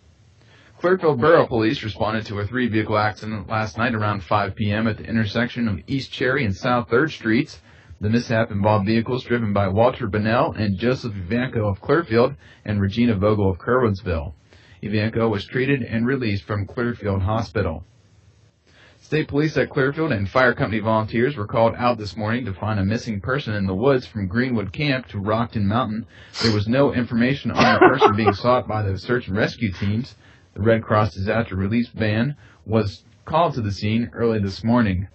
Clearfield Borough Police responded to a 3-vehicle accident last night around 5 p.m. at the intersection of East Cherry and South 3rd Streets. The mishap involved vehicles driven by Walter Bunnell and Joseph Ivanko of Clearfield and Regina Vogel of Kerwinsville. Ivanko was treated and released from Clearfield Hospital. State police at Clearfield and fire company volunteers were called out this morning to find a missing person in the woods from Greenwood Camp to Rockton Mountain. There was no information on the person being sought by the search and rescue teams. The Red Cross Disaster Relief Van was called to the scene early this morning.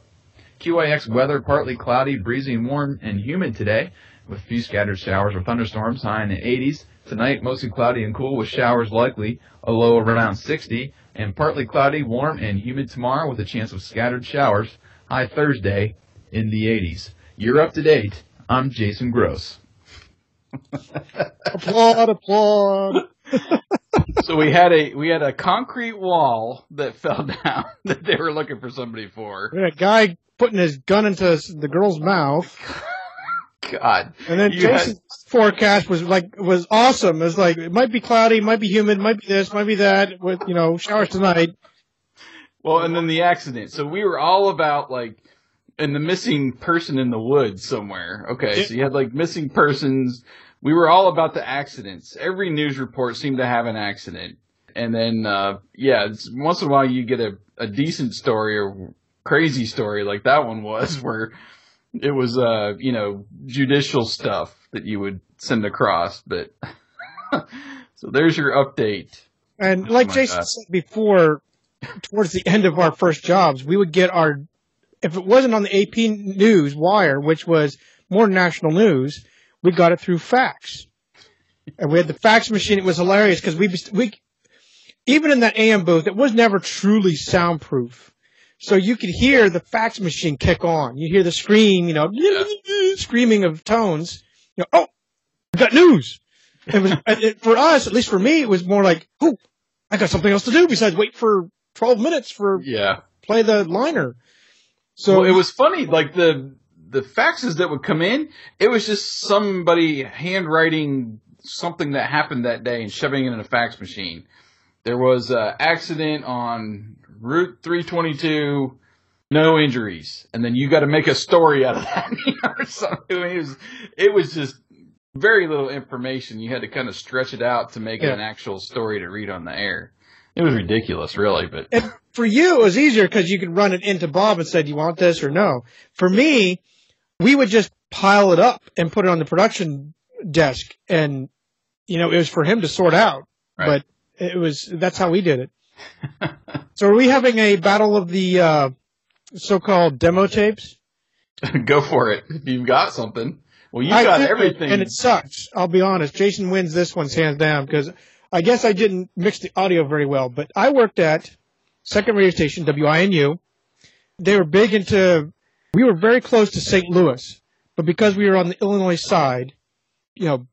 QIX weather, partly cloudy, breezy, warm, and humid today, with a few scattered showers or thunderstorms, high in the 80s. Tonight, mostly cloudy and cool, with showers likely, a low around 60. And partly cloudy, warm, and humid tomorrow, with a chance of scattered showers, high Thursday in the 80s. You're up to date. I'm Jason Gross. Applaud, applaud. So we had a concrete wall that fell down that they were looking for somebody for. We had a guy putting his gun into the girl's mouth. God. And then Jason's forecast was awesome. It was like, it might be cloudy, might be humid, might be this, might be that, with, you know, showers tonight. Well, and then the accident. So we were all about, like, and the missing person in the woods somewhere. Okay, so you had, like, missing persons. We were all about the accidents. Every news report seemed to have an accident. And then, once in a while you get a decent story or crazy story like that one was, where it was, judicial stuff that you would send across. But so there's your update. And like Jason said before, towards the end of our first jobs, we would get our, if it wasn't on the AP News wire, which was more national news, we got it through fax. And we had the fax machine. It was hilarious because we even in that AM booth, it was never truly soundproof. So you could hear the fax machine kick on. You hear the scream, screaming of tones. You know, oh, I got news. It was for us, at least for me, it was more like, oh, I got something else to do besides wait for 12 minutes for play the liner. So it was funny, like the faxes that would come in, it was just somebody handwriting something that happened that day and shoving it in a fax machine. There was an accident on Route 322, no injuries. And then you got to make a story out of that. Or something. I mean, it was just very little information. You had to kind of stretch it out to make it an actual story to read on the air. It was ridiculous, really. But and for you, it was easier because you could run it into Bob and say, do you want this or no? For me, we would just pile it up and put it on the production desk. And, it was for him to sort out. Right. But that's how we did it. So are we having a battle of the so-called demo tapes? Go for it. You've got something. Well, you've got everything. And it sucks. I'll be honest. Jason wins this one hands down because I guess I didn't mix the audio very well. But I worked at second radio station, WINU. They were big into – we were very close to St. Louis. But because we were on the Illinois side,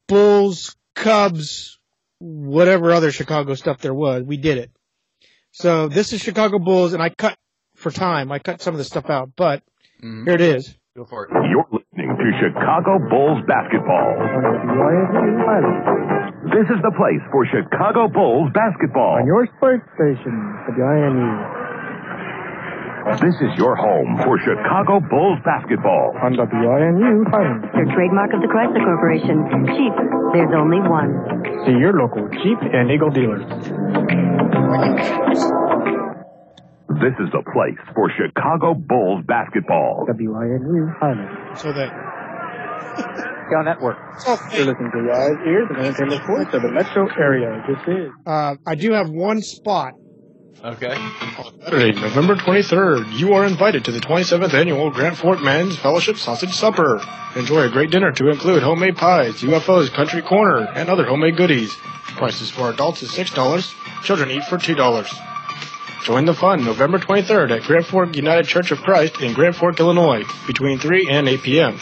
Bulls, Cubs – whatever other Chicago stuff there was, we did it. So this is Chicago Bulls, and I cut for time. I cut some of the stuff out, but here it is. Go for it. You're listening to Chicago Bulls basketball. This is the place for Chicago Bulls basketball. On your sports station, WINU. This is your home for Chicago Bulls basketball. On WINU. Your trademark of the Chrysler Corporation. Jeep, there's only one. See your local Jeep and Eagle dealers. This is the place for Chicago Bulls basketball. WINU. So that. Your network. You're listening to live ears and entertainment reports of the metro area. This is. I do have one spot. Okay. On Saturday, November 23rd, you are invited to the 27th Annual Grant Fort Men's Fellowship Sausage Supper. Enjoy a great dinner to include homemade pies, UFOs, Country Corner, and other homemade goodies. Prices for adults is $6. Children eat for $2. Join the fun November 23rd at Grant Fork United Church of Christ in Grant Fork, Illinois, between 3 and 8 p.m.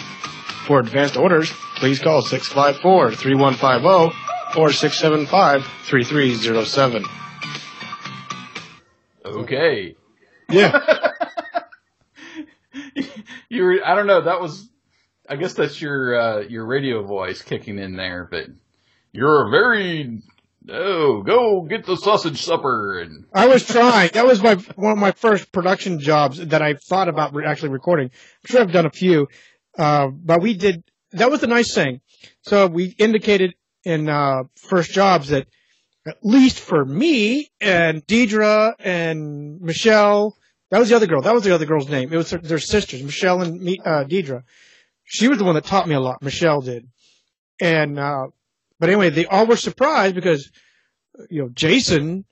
For advanced orders, please call 654-3150 or 675-3307. Okay. Yeah. I don't know. That was, I guess that's your radio voice kicking in there, but you're a very, go get the sausage supper. And I was trying. That was one of my first production jobs that I thought about actually recording. I'm sure I've done a few, but that was a nice thing. So we indicated in first jobs that, at least for me and Deidre and Michelle. That was the other girl. That was the other girl's name. It was their sisters, Michelle and Deidre. She was the one that taught me a lot. Michelle did. And, but anyway, they all were surprised because, Jason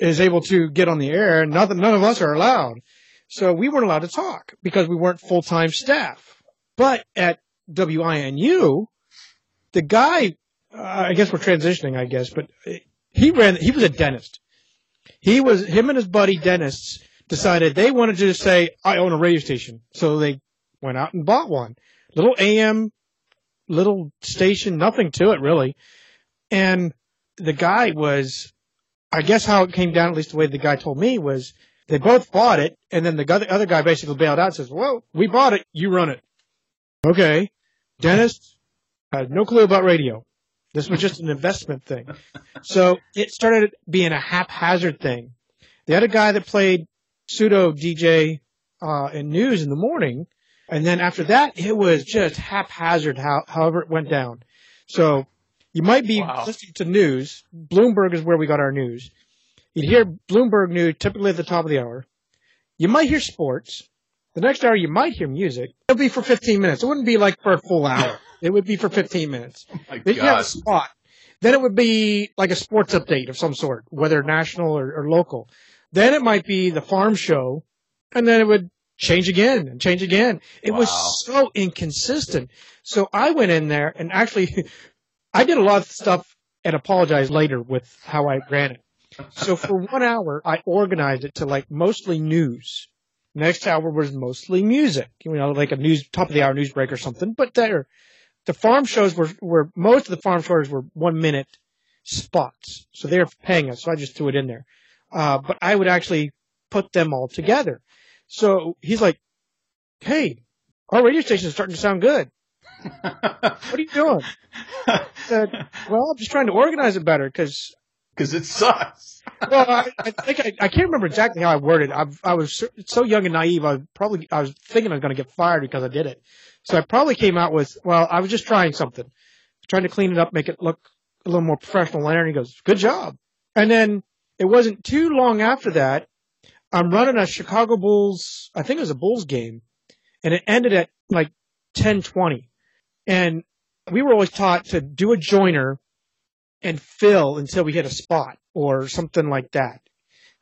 is able to get on the air and none of us are allowed. So we weren't allowed to talk because we weren't full-time staff. But at WINU, the guy, I guess we're transitioning, but he was a dentist. Him and his buddy dentists decided they wanted to say, I own a radio station. So they went out and bought one. Little AM, little station, nothing to it really. And the guy was, I guess how it came down, at least the way the guy told me, was they both bought it. And then the other guy basically bailed out and says, well, we bought it. You run it. Okay. Dennis had no clue about radio. This was just an investment thing. So it started being a haphazard thing. They had a guy that played pseudo DJ and news in the morning. And then after that, it was just haphazard however it went down. So you might be listening to news. Bloomberg is where we got our news. You'd hear Bloomberg news typically at the top of the hour. You might hear sports. The next hour, you might hear music. It'll be for 15 minutes. It wouldn't be like for a full hour. It would be for 15 minutes. Oh my God. You have a spot. Then it would be like a sports update of some sort, whether national or local. Then it might be the farm show, and then it would change again and change again. It was so inconsistent. So I went in there, and actually I did a lot of stuff and apologized later with how I ran it. So for 1 hour, I organized it to like mostly news. Next hour was mostly music, you know, like a news top of the hour news break or something. But there, the farm shows were most of the farm shows were 1 minute spots, so they're paying us. So I just threw it in there, but I would actually put them all together. So he's like, "Hey, our radio station is starting to sound good. What are you doing?" I said, "Well, I'm just trying to organize it better because it sucks." Well, I think I can't remember exactly how I worded it. I was so young and naive. I was thinking I was going to get fired because I did it. So I probably came out with, well, I was just trying something, trying to clean it up, make it look a little more professional. And he goes, "Good job." And then it wasn't too long after that. I'm running a Chicago Bulls. I think it was a Bulls game, and it ended at like 10:20. And we were always taught to do a joiner and fill until we hit a spot or something like that.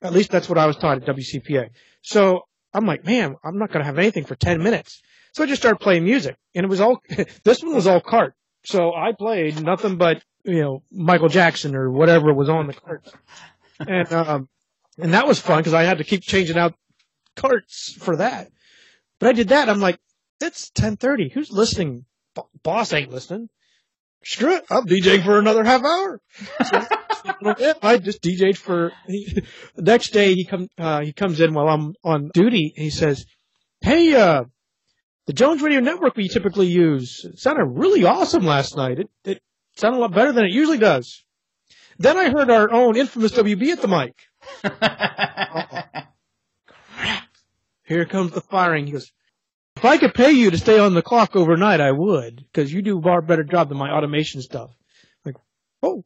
At least that's what I was taught at WCPA. So I'm like, man, I'm not going to have anything for 10 minutes. So I just started playing music, and it was all this one was all cart. So I played nothing but, you know, Michael Jackson or whatever was on the carts. And that was fun because I had to keep changing out carts for that. But I did that. I'm like, it's 10:30. Who's listening? Boss ain't listening. Screw it. I'm DJing for another half hour. So I just DJed for the next day. He comes in while I'm on duty. And he says, "Hey, the Jones Radio Network we typically use sounded really awesome last night. It sounded a lot better than it usually does. Then I heard our own infamous WB at the mic." Crap. Here comes the firing. He goes, "If I could pay you to stay on the clock overnight, I would, because you do a far better job than my automation stuff." I'm like, oh,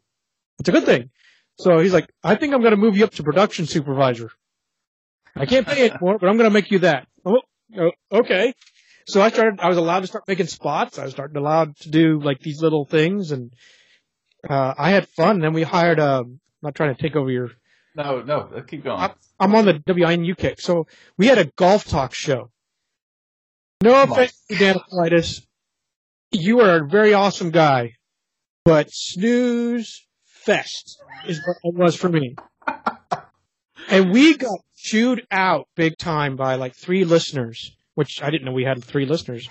it's a good thing. So he's like, "I think I'm going to move you up to production supervisor. I can't pay anymore, but I'm going to make you that." Oh, okay. So I was allowed to start making spots. I was allowed to do like these little things, and I had fun. Then we hired I'm not trying to take over your. No, keep going. I'm on the WINU kick. So we had a golf talk show. No offense to Dan Politis. You are a very awesome guy, but snooze fest is what it was for me. And we got chewed out big time by like three listeners, which I didn't know we had three listeners.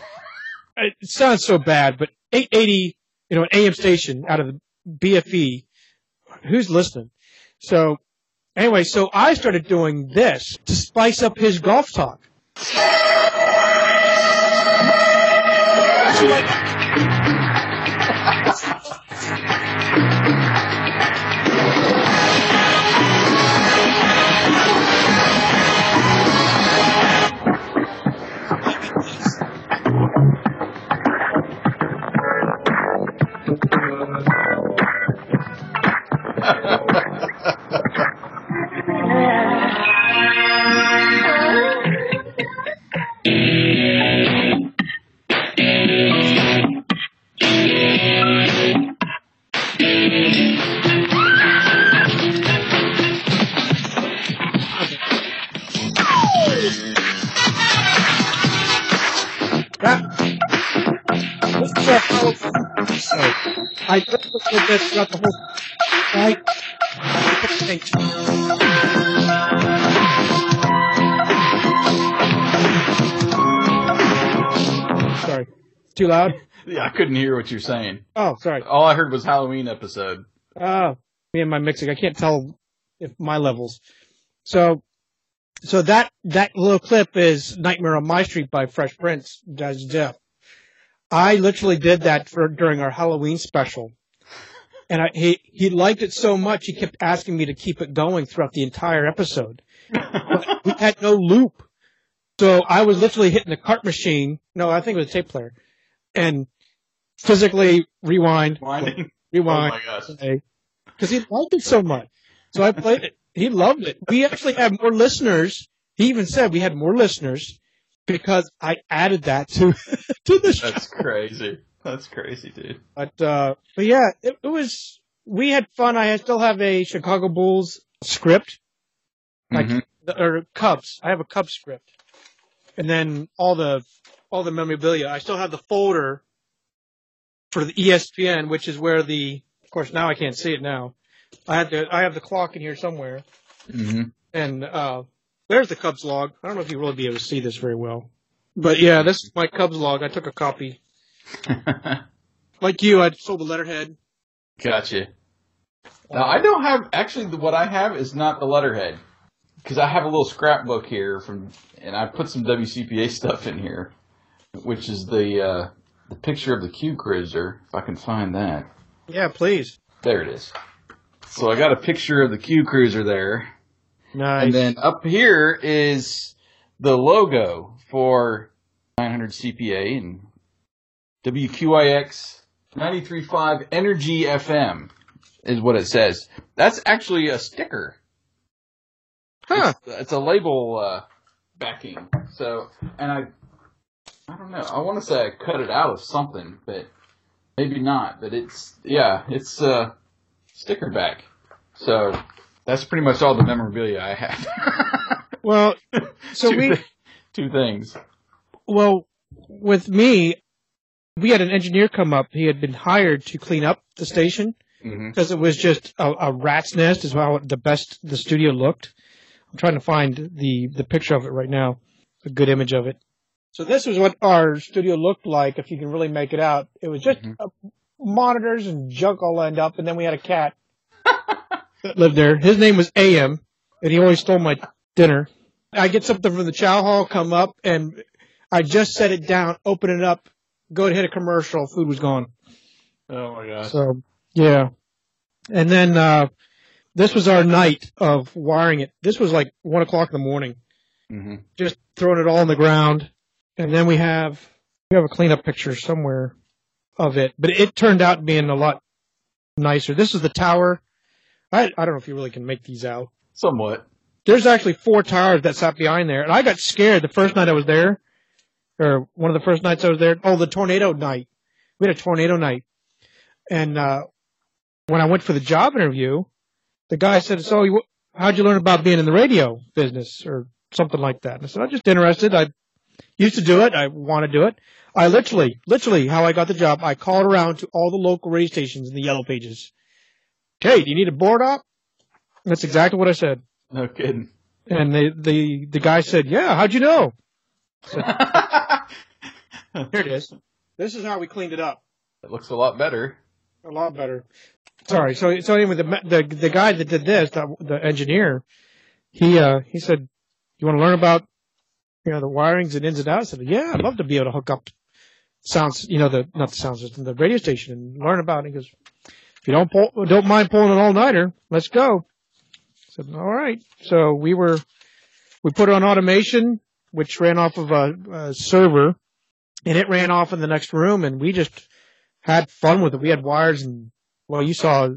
It sounds so bad, but 880, you know, an AM station out of the BFE, who's listening? So anyway, so I started doing this to spice up his golf talk. I just looked at this throughout the whole night. Sorry. Too loud? Yeah, I couldn't hear what you're saying. Oh, sorry. All I heard was Halloween episode. Oh, me and my mixing. I can't tell if my levels. So that little clip is Nightmare on My Street by Fresh Prince. Does Jeff. I literally did that during our Halloween special. And he liked it so much, he kept asking me to keep it going throughout the entire episode. But we had no loop. So I was literally hitting the cart machine. No, I think it was a tape player. And physically rewind. Rewind. Oh, my gosh. Because he liked it so much. So I played it. He loved it. We actually had more listeners. He even said we had more listeners because I added that to the show. That's crazy. That's crazy, dude. But yeah, it was. We had fun. I still have a Chicago Bulls script, or Cubs. I have a Cubs script, and then all the memorabilia. I still have the folder for the ESPN, which is where Of course, now I can't see it now. I have the clock in here somewhere, and there's the Cubs log. I don't know if you'll really be able to see this very well, but yeah, this is my Cubs log. I took a copy. Like you, I sold the letterhead. Gotcha. Now, I don't have... Actually, what I have is not the letterhead. Because I have a little scrapbook here, and I put some WCPA stuff in here, which is the picture of the Q Cruiser, if I can find that. Yeah, please. There it is. So I got a picture of the Q Cruiser there. Nice. And then up here is the logo for 900 CPA and... WQYX 93.5 Energy FM is what it says. That's actually a sticker. Huh. It's a label backing. So, and I don't know. I want to say I cut it out of something, but maybe not. But it's sticker back. So that's pretty much all the memorabilia I have. Well, so two things. Well, with me. We had an engineer come up. He had been hired to clean up the station because it was just a rat's nest is how the studio looked. I'm trying to find the picture of it right now, a good image of it. So this was what our studio looked like, if you can really make it out. It was just monitors and junk all lined up, and then we had a cat that lived there. His name was AM, and he always stole my dinner. I get something from the chow hall, come up, and I just set it down, open it up, go and hit a commercial, food was gone. Oh, my God. So, yeah. And then this was our night of wiring it. This was like 1 o'clock in the morning. Just throwing it all on the ground. And then we have a cleanup picture somewhere of it. But it turned out being a lot nicer. This is the tower. I don't know if you really can make these out. Somewhat. There's actually 4 towers that sat behind there. And I got scared the first night I was there. Or one of the first nights I was there. Oh, the tornado night. We had a tornado night. And when I went for the job interview, the guy said, so how'd you learn about being in the radio business or something like that? And I said, I'm just interested. I used to do it. I want to do it. I literally how I got the job, I called around to all the local radio stations in the Yellow Pages. Hey, do you need a board op? And that's exactly what I said. No kidding. And the guy said, yeah, how'd you know? So, here it is. This is how we cleaned it up. It looks a lot better. A lot better. Sorry. So anyway, the guy that did this, the engineer, he said, "You want to learn about the wirings and ins and outs?" I said, "Yeah, I'd love to be able to hook up sounds, not the sound system, the radio station, and learn about it." He goes, "If you don't mind pulling an all nighter, let's go." I said, "All right." So we put it on automation, which ran off of a server, and it ran off in the next room, and we just had fun with it. We had wires and, well, you saw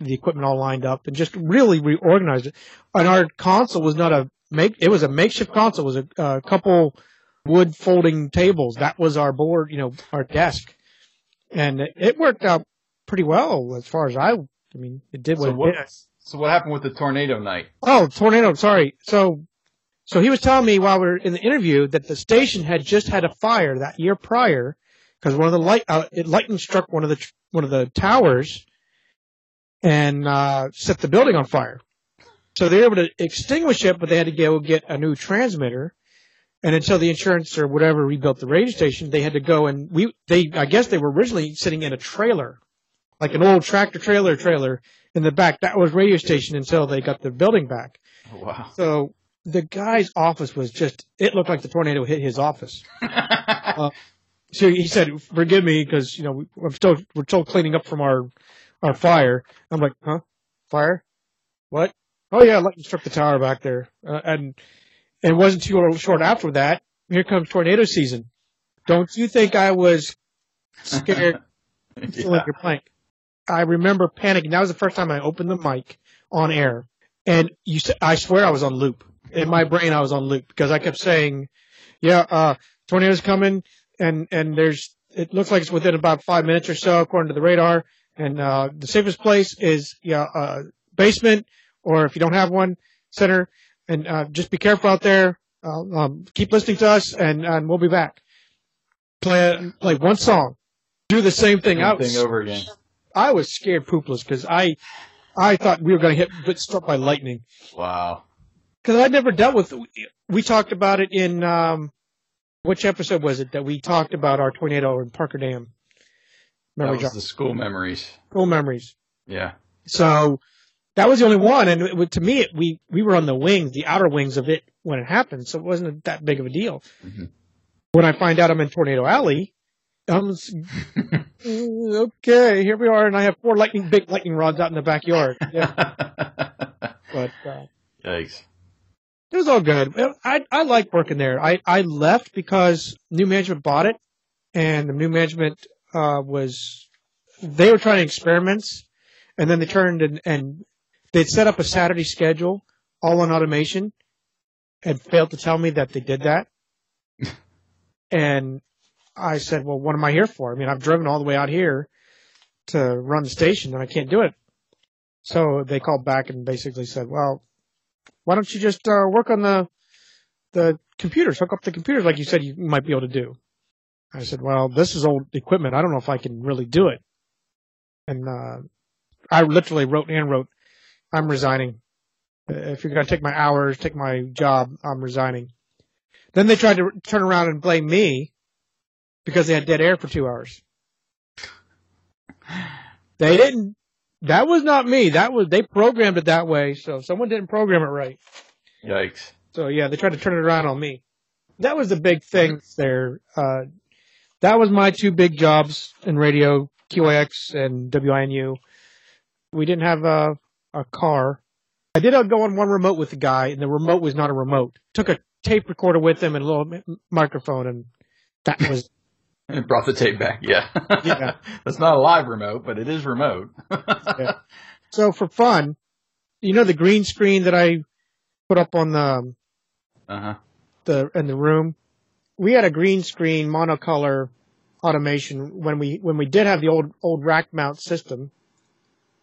the equipment all lined up and just really reorganized it. And our console was not it was a makeshift console. It was a couple wood folding tables. That was our board, our desk. And it worked out pretty well as far as it did what it did. So what happened with the tornado night? Oh, tornado, sorry. So he was telling me while we were in the interview that the station had just had a fire that year prior because one of the lightning struck one of the towers and set the building on fire. So they were able to extinguish it, but they had to go get a new transmitter. And until the insurance or whatever rebuilt the radio station, they had to go and I guess they were originally sitting in a trailer, like an old tractor trailer in the back. That was radio station until they got the building back. Oh, wow. So. The guy's office was it looked like the tornado hit his office. So he said, "Forgive me, because you know we're still cleaning up from our fire." I'm like, "Huh? Fire? What? Oh yeah, lightning struck the tower back there." And it wasn't too short after that. Here comes tornado season. Don't you think I was scared? Yeah. Your plank. I remember panicking. That was the first time I opened the mic on air, and I swear I was on loop. In my brain, I was on loop because I kept saying, "Yeah, tornado's coming." And there's, it looks like it's within about 5 minutes or so, according to the radar. And, the safest place is, basement, or if you don't have one, center. And, just be careful out there. Keep listening to us and we'll be back. Play one song. Do the same thing out. Same thing over again. I was scared poopless because I thought we were going to get struck by lightning. Wow. Cause I'd never dealt with, we talked about it in, which episode was it that we talked about our tornado in Parker Dam? Memory that was the school memories. School memories. Yeah. So that was the only one. And to me, we were on the wings, the outer wings of it when it happened. So it wasn't that big of a deal. Mm-hmm. When I find out I'm in Tornado Alley, I'm just, okay, here we are. And I have four big lightning rods out in the backyard. Yeah. But, yikes. It was all good. I liked working there. I left because new management bought it, and the new management they were trying experiments, and then they turned and they'd set up a Saturday schedule all on automation, and failed to tell me that they did that. And I said, well, what am I here for? I mean, I've driven all the way out here to run the station, and I can't do it. So they called back and basically said, well, why don't you just work on the computers, hook up the computers like you said you might be able to do? I said, well, this is old equipment. I don't know if I can really do it. And I literally wrote, I'm resigning. If you're going to take my hours, take my job, I'm resigning. Then they tried to turn around and blame me because they had dead air for 2 hours. They didn't. That was not me. They programmed it that way, so someone didn't program it right. Yikes. So, yeah, they tried to turn it around on me. That was the big thing there. That was my two big jobs in radio, QIX and WINU. We didn't have a car. I did go on one remote with the guy, and the remote was not a remote. Took a tape recorder with him and a little microphone, and that was... And brought the tape back, yeah. Yeah. That's not a live remote, but it is remote. Yeah. So for fun, you know the green screen that I put up on the in the room? We had a green screen monocolor automation when we did have the old rack mount system.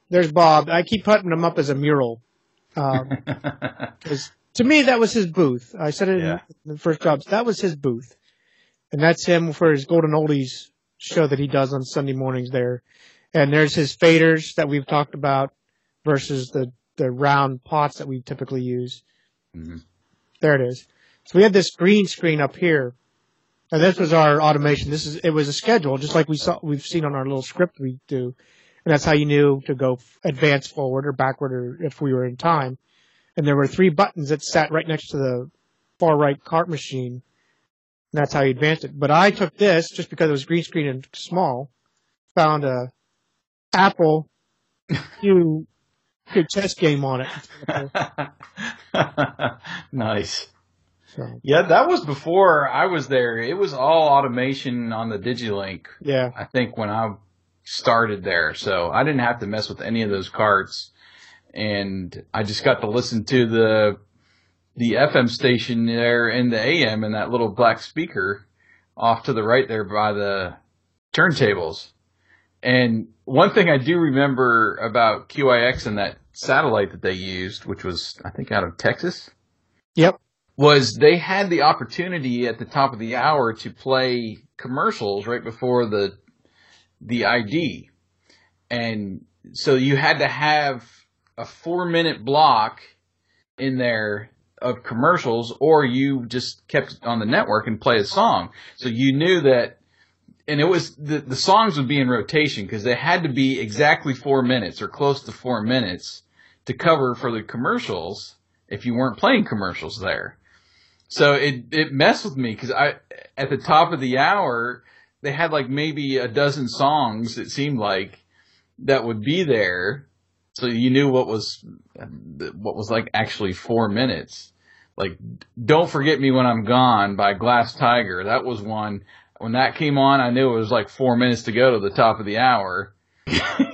There's Bob. I keep putting him up as a mural. To me, that was his booth. I said it in the first jobs. That was his booth. And that's him for his Golden Oldies show that he does on Sunday mornings there. And there's his faders that we've talked about versus the round pots that we typically use. Mm-hmm. There it is. So we had this green screen up here. And this was our automation. It was a schedule, just like we've seen on our little script we do. And that's how you knew to go advance forward or backward or if we were in time. And there were three buttons that sat right next to the far right cart machine. And that's how you advanced it. But I took this, just because it was green screen and small, found a Apple II chess game on it. Nice. So. Yeah, that was before I was there. It was all automation on the DigiLink. Yeah. I think when I started there. So I didn't have to mess with any of those carts. And I just got to listen to the FM station there in the AM and that little black speaker off to the right there by the turntables. And one thing I do remember about QIX and that satellite that they used, which was, I think, out of Texas. Yep. Was they had the opportunity at the top of the hour to play commercials right before the ID. And so you had to have a 4-minute block in there of commercials, or you just kept it on the network and play a song. So you knew that, and it was the songs would be in rotation because they had to be exactly 4 minutes or close to 4 minutes to cover for the commercials if you weren't playing commercials there. So it messed with me because at the top of the hour, they had like maybe a dozen songs, it seemed like, that would be there. So you knew what was like actually 4 minutes. Like, Don't Forget Me When I'm Gone by Glass Tiger. That was one. When that came on, I knew it was like 4 minutes to go to the top of the hour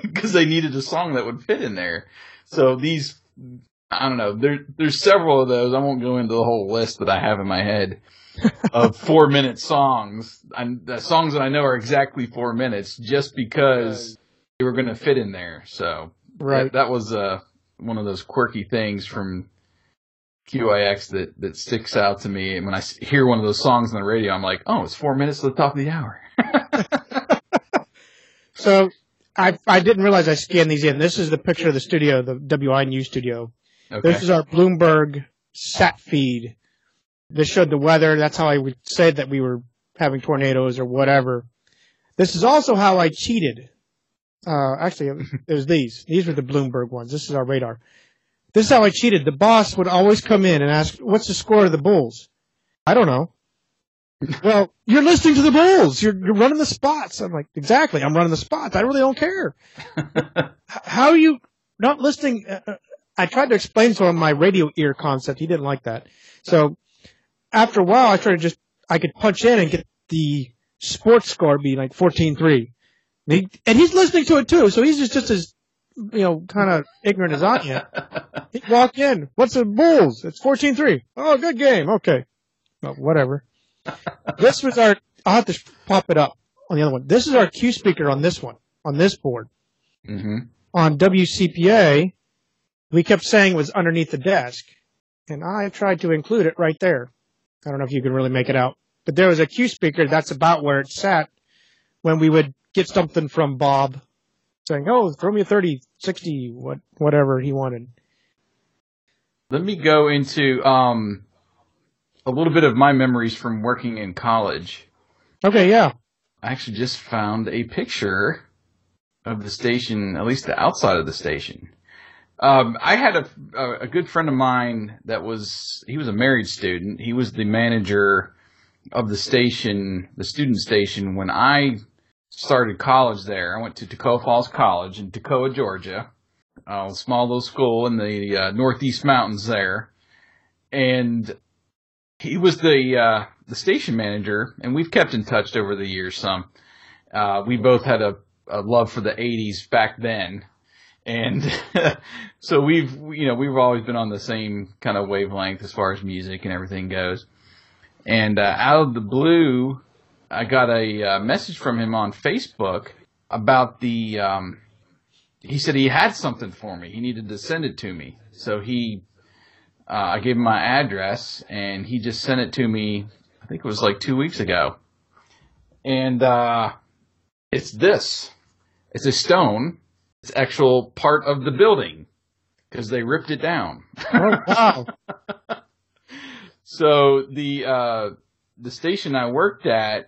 because they needed a song that would fit in there. So these, I don't know, there's several of those. I won't go into the whole list that I have in my head of 4 minute songs. The songs that I know are exactly 4 minutes just because they were going to fit in there. So right. That was one of those quirky things from QIX that sticks out to me. And when I hear one of those songs on the radio, I'm like, oh, it's 4 minutes to the top of the hour. So I didn't realize I scanned these in. This is the picture of the studio, the WINU studio. Okay. This is our Bloomberg sat feed. This showed the weather. That's how I would say that we were having tornadoes or whatever. This is also how I cheated. Actually, it was these. These were the Bloomberg ones. This is our radar. This is how I cheated. The boss would always come in and ask, what's the score of the Bulls? I don't know. Well, you're listening to the Bulls. You're running the spots. I'm like, exactly. I'm running the spots. I really don't care. How are you not listening? I tried to explain to him my radio ear concept. He didn't like that. So after a while, I tried to I could punch in and get the sports score be like 14-3. And he's listening to it too. So he's just as, kind of ignorant as I am. He'd walk in. What's the Bulls? It's 14-3. Oh, good game. Okay. Well, whatever. This was our, I'll have to pop it up on the other one. This is our Q speaker on this one, on this board. Mm-hmm. On WCPA, we kept saying it was underneath the desk. And I tried to include it right there. I don't know if you can really make it out. But there was a Q speaker. That's about where it sat when we would get something from Bob saying, oh, throw me a 30, 60, whatever he wanted. Let me go into a little bit of my memories from working in college. Okay, yeah. I actually just found a picture of the station, at least the outside of the station. I had a good friend of mine he was a married student. He was the manager of the station, the student station, when I started college there. I went to Toccoa Falls College in Toccoa, Georgia, a small little school in the Northeast Mountains there. And he was the station manager, and we've kept in touch over the years some. We both had a love for the 80s back then. And so we've always been on the same kind of wavelength as far as music and everything goes. And out of the blue, I got a message from him on Facebook about he said he had something for me. He needed to send it to me. So I gave him my address, and he just sent it to me, I think it was like 2 weeks ago. And it's this. It's a stone. It's actual part of the building because they ripped it down. Oh, wow. So the station I worked at,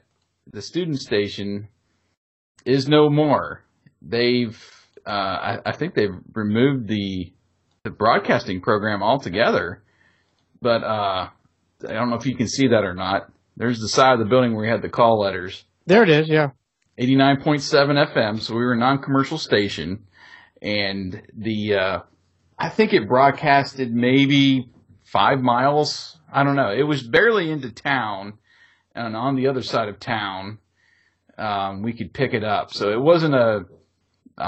the student station, is no more. They've I think they've removed the broadcasting program altogether. But I don't know if you can see that or not. There's the side of the building where we had the call letters. There it is, yeah. 89.7 FM, so we were a non-commercial station, and I think it broadcasted maybe 5 miles. I don't know. It was barely into town, and on the other side of town, we could pick it up. So it wasn't I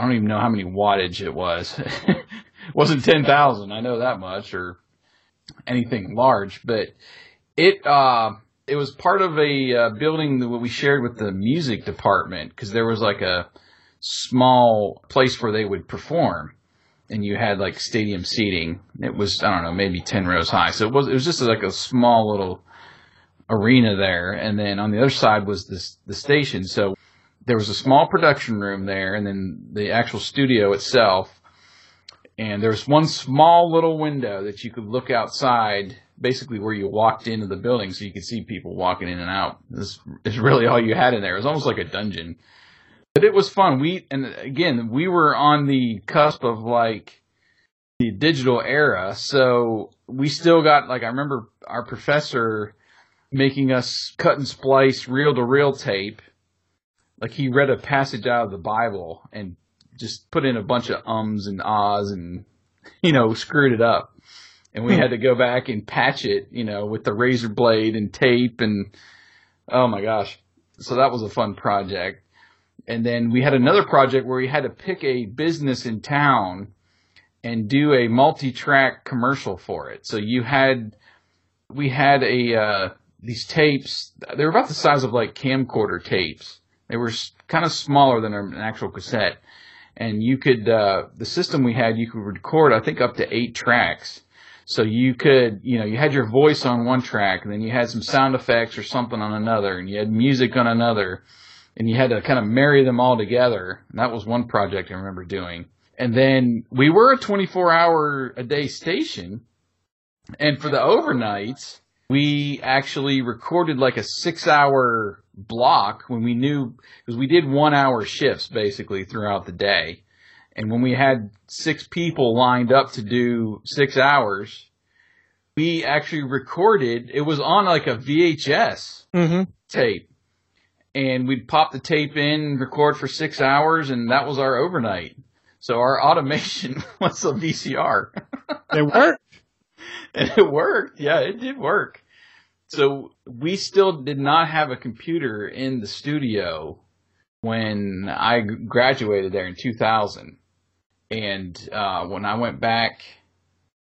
don't even know how many wattage it was. It wasn't 10,000, I know that much, or anything large, but it was part of a building that we shared with the music department because there was like a small place where they would perform, and you had like stadium seating. It was, I don't know, maybe 10 rows high. So it was just like a small little arena there. And then on the other side was the station. So there was a small production room there and then the actual studio itself. And there was one small little window that you could look outside, basically where you walked into the building, so you could see people walking in and out. This is really all you had in there. It was almost like a dungeon. But it was fun. We were on the cusp of like the digital era, so we still got, like, I remember our professor making us cut and splice reel-to-reel tape Like he read a passage out of the Bible and just put in a bunch of ums and ahs and, you know, screwed it up. And we had to go back and patch it, you know, with the razor blade and tape and, oh my gosh. So that was a fun project. And then we had another project where we had to pick a business in town and do a multi-track commercial for it. So you had, we had a, these tapes, they were about the size of like camcorder tapes. They were kind of smaller than an actual cassette. And you could, the system we had, you could record, I think, up to 8 tracks. So you could, you know, you had your voice on one track, and then you had some sound effects or something on another, and you had music on another, and you had to kind of marry them all together. And that was one project I remember doing. And then we were a 24-hour-a-day station, and for the overnights, we actually recorded like a 6-hour block when we knew, because we did 1-hour shifts basically throughout the day. And when we had 6 people lined up to do 6 hours, we actually recorded, it was on like a VHS tape. And we'd pop the tape in, record for 6 hours, and that was our overnight. So our automation was a VCR. It worked. And it worked. Yeah, it did work. So we still did not have a computer in the studio when I graduated there in 2000. And when I went back,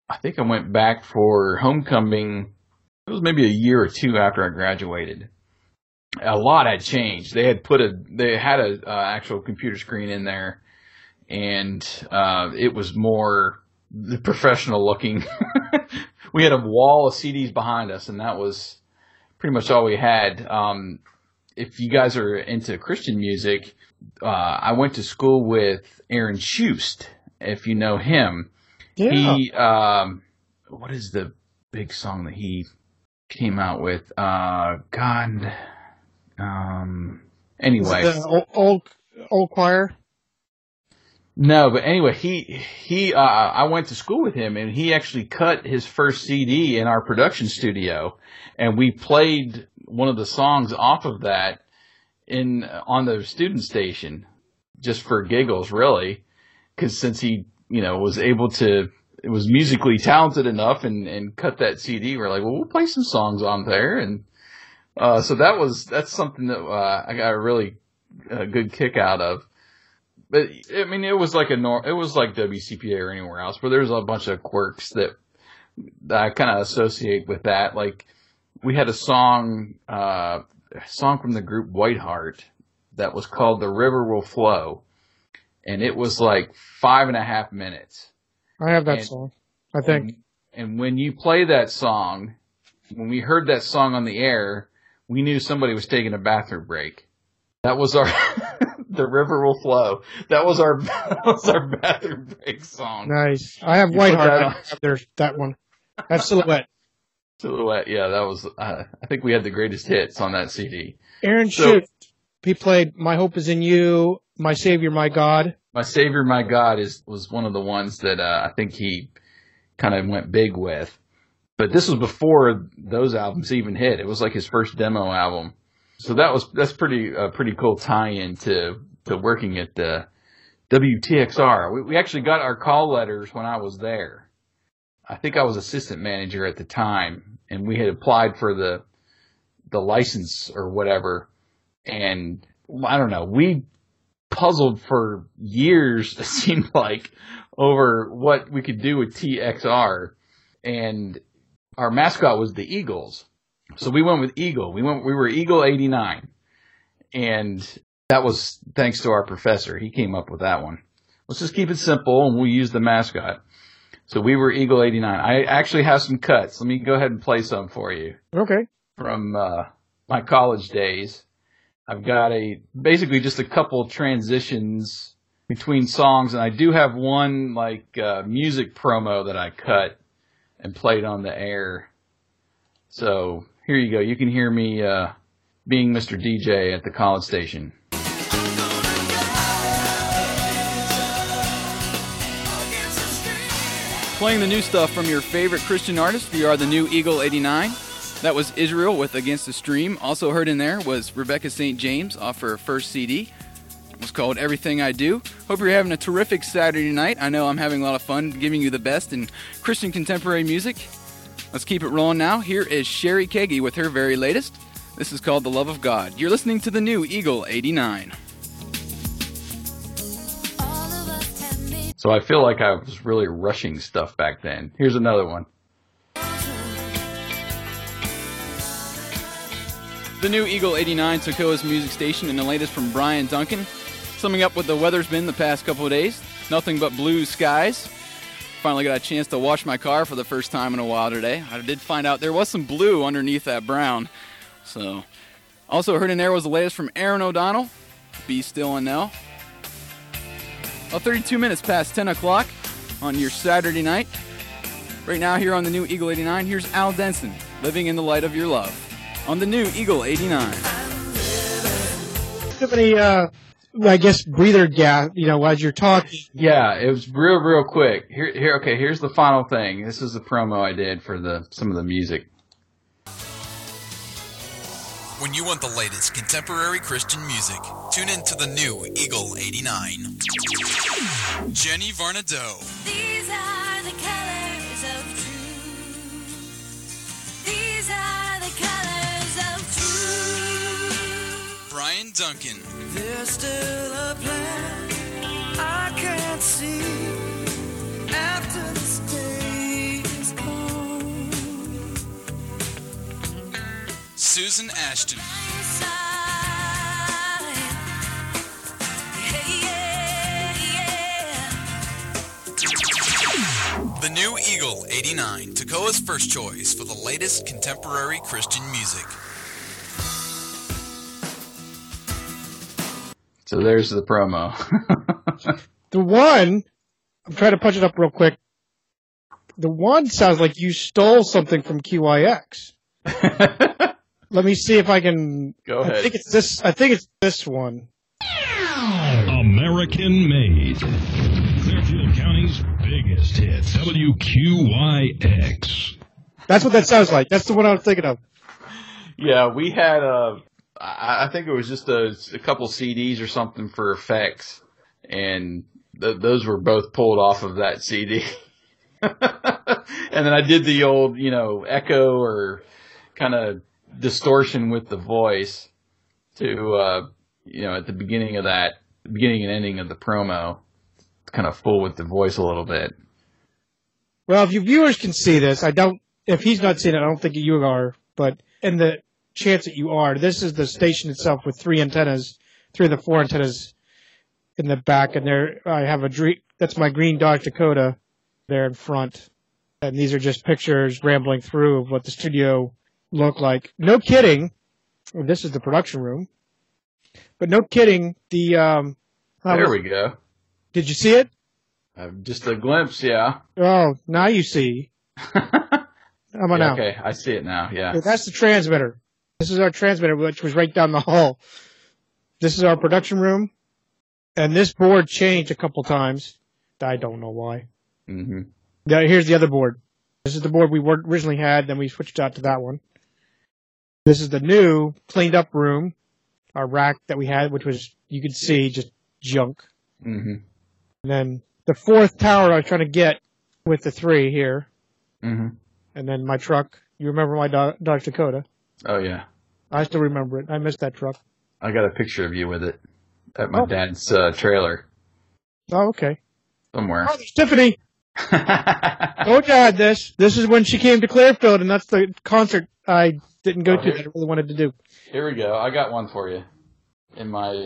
I think I went back for homecoming. It was maybe a year or two after I graduated. A lot had changed. They had put they had a actual computer screen in there, and it was more the professional looking. We had a wall of CDs behind us, and that was pretty much all we had. If you guys are into Christian music, I went to school with Aaron Schust, if you know him. Yeah. He, what is the big song that he came out with? God. Anyway. Is it the old choir? No, but anyway, he I went to school with him, and he actually cut his first CD in our production studio, and we played one of the songs off of that on the student station, just for giggles, really, because since he, you know, was able to, it was musically talented enough, and cut that CD, we're like, well, we'll play some songs on there, and so that's something that I got a really good kick out of. But I mean, it was like it was like WCPA or anywhere else, where there's a bunch of quirks that I kind of associate with that. Like we had a song from the group Whiteheart that was called "The River Will Flow," and it was like 5.5 minutes. I have that song, I think. And when you play that song, when we heard that song on the air, we knew somebody was taking a bathroom break. That was our. The river will flow. That was our bathroom break song. Nice. I have Whiteheart. There's that one. That's Silhouette. Silhouette. Yeah, that was. I think we had the greatest hits on that CD. Aaron Schust. He played "My Hope Is in You," "My Savior, My God." "My Savior, My God" was one of the ones that I think he kind of went big with. But this was before those albums even hit. It was like his first demo album. So that's pretty cool tie-in to working at the WTXR. We actually got our call letters when I was there. I think I was assistant manager at the time, and we had applied for the license or whatever. And I don't know, we puzzled for years, it seemed like, over what we could do with TXR. And our mascot was the Eagles. So we went with Eagle. We were Eagle 89. And that was thanks to our professor. He came up with that one. Let's just keep it simple and we'll use the mascot. So we were Eagle 89. I actually have some cuts. Let me go ahead and play some for you. Okay. From my college days. I've got basically just a couple transitions between songs. And I do have one music promo that I cut and played on the air. So here you go. You can hear me being Mr. DJ at the college station. Playing the new stuff from your favorite Christian artist. We are the new Eagle 89. That was Israel with Against the Stream. Also heard in there was Rebecca St. James off her first CD. It was called Everything I Do. Hope you're having a terrific Saturday night. I know I'm having a lot of fun giving you the best in Christian contemporary music. Let's keep it rolling now. Here is Sherry Keggy with her very latest. This is called The Love of God. You're listening to the new Eagle 89. So I feel like I was really rushing stuff back then. Here's another one. The new Eagle 89, Toccoa's music station, and the latest from Brian Duncan. Summing up what the weather's been the past couple of days. Nothing but blue skies. Finally got a chance to wash my car for the first time in a while today. I did find out there was some blue underneath that brown. So, also heard in there was the latest from Aaron O'Donnell. Be still and know. Well, 32 minutes past 10 o'clock on your Saturday night. Right now here on the new Eagle 89, here's Al Denson, Living in the Light of Your Love, on the new Eagle 89. Do you have any, I guess, breather gap, as you're talking? Yeah, it was real quick. Here, here's the final thing. This is the promo I did for some of the music. When you want the latest contemporary Christian music, tune in to the new Eagle 89. Jenny Varnadoe. These are the colors of truth. These are the colors of truth. Brian Duncan. There's still a plan I can't see after this day is gone. Susan Ashton. The new Eagle 89, Toccoa's first choice for the latest contemporary Christian music. So there's the promo. I'm trying to punch it up real quick. The one sounds like you stole something from QIX. Let me see if I can. Go ahead. I think it's this one. American Made. Fairfield County's biggest hit, WQYX. That's what that sounds like. That's the one I was thinking of. Yeah, we had I think it was just a couple CDs or something for effects, and those were both pulled off of that CD. And then I did the old, echo or kind of distortion with the voice to, at the beginning of that, beginning and ending of the promo. Kind of fool with the voice a little bit. Well, if your viewers can see this, if he's not seen it, I don't think you are, but in the chance that you are, this is the station itself with three of the four antennas in the back, and there I have a dream. That's my green Dodge Dakota there in front, and these are just pictures rambling through of what the studio looked like. No kidding. Well, this is the production room, but no kidding. The there we go. Did you see it? Just a glimpse, yeah. Oh, now you see. How about now? Okay, I see it now, yeah. So that's the transmitter. This is our transmitter, which was right down the hall. This is our production room. And this board changed a couple times. I don't know why. Mm-hmm. Now, here's the other board. This is the board we originally had, then we switched out to that one. This is the new cleaned-up room, our rack that we had, which was, you could see, just junk. Mm-hmm. And then the fourth tower I was trying to get with the three here. Mm-hmm. And then my truck. You remember my Dodge Dakota? Oh, yeah. I still remember it. I missed that truck. I got a picture of you with it at my dad's trailer. Oh, okay. Somewhere. Oh, there's Tiffany. Oh, God, this. This is when she came to Clearfield, and that's the concert I didn't go to that I really wanted to do. Here we go. I got one for you in my...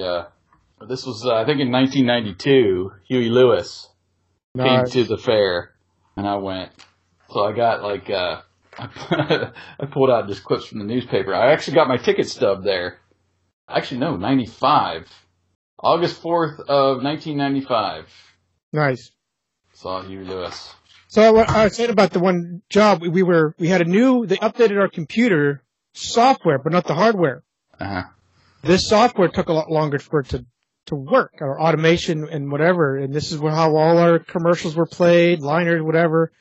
This was, I think, in 1992, Huey Lewis came to the fair, and I went. So I got, I pulled out just clips from the newspaper. I actually got my ticket stub there. Actually, no, 95. August 4th of 1995. Nice. Saw Huey Lewis. So what I said about the one job, they updated our computer software, but not the hardware. Uh-huh. This software took a lot longer for it to work, or automation and whatever, and this is how all our commercials were played, liners, whatever.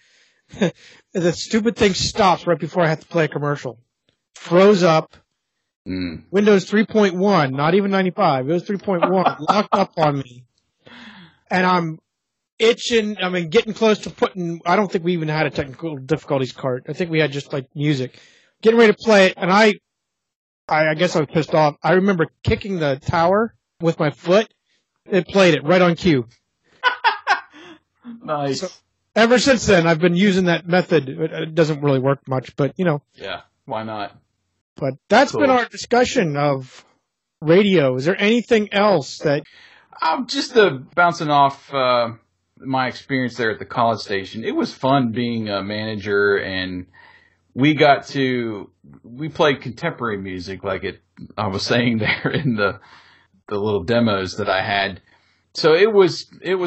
The stupid thing stops right before I have to play a commercial. froze up. Mm. Windows 3.1, not even 95. It was 3.1 locked up on me, and I'm itching. I mean, getting close to putting. I don't think we even had a technical difficulties cart. I think we had just like music, getting ready to play it. And I guess I was pissed off. I remember kicking the tower with my foot. It played it right on cue. Nice. So, ever since then, I've been using that method. It doesn't really work much, but you know. Yeah. Why not? But that's cool. Been our discussion of radio. Is there anything else that... I'm just bouncing off my experience there at the college station. It was fun being a manager, and we played contemporary music, like I was saying there in the little demos that I had. So it was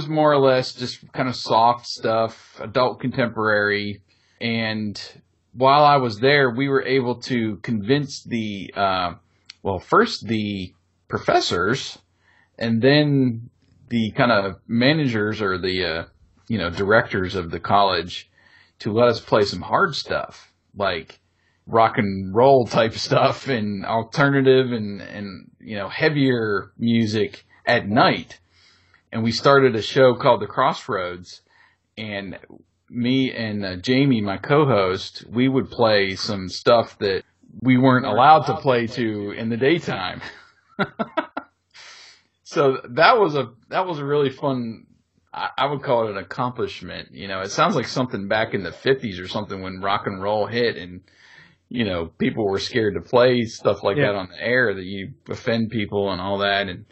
more or less just kind of soft stuff, adult contemporary, and... While I was there, we were able to convince the professors and then the kind of managers or the, directors of the college to let us play some hard stuff, like rock and roll type stuff and alternative and heavier music at night. And we started a show called The Crossroads, and me and Jamie, my co-host, we would play some stuff that we weren't allowed to play to in the daytime. So that was a really fun, I would call it an accomplishment. You know, it sounds like something back in the 50s or something when rock and roll hit and, you know, people were scared to play stuff like that on the air, that you offend people and all that. And,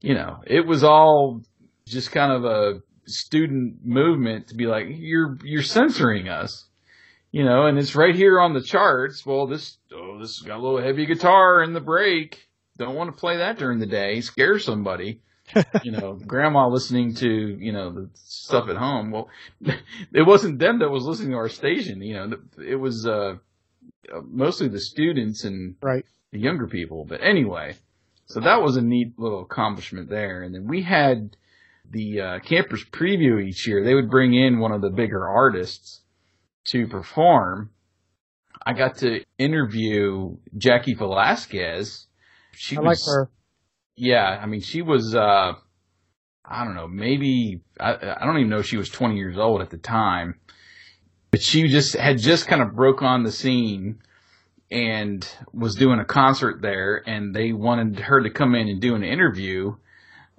you know, it was all just kind of a student movement to be like, you're censoring us, you know, and it's right here on the charts. Well, this got a little heavy guitar in the break. Don't want to play that during the day. Scare somebody, you know, grandma listening to, you know, the stuff at home. Well, it wasn't them that was listening to our station. You know, it was, mostly the students and the younger people. But anyway, so that was a neat little accomplishment there. And then we had the campers preview each year. They would bring in one of the bigger artists to perform. I got to interview Jackie Velasquez. I like her. Yeah, I mean, she was, I don't know, maybe, I don't even know if she was 20 years old at the time. But she had just kind of broke on the scene and was doing a concert there, and they wanted her to come in and do an interview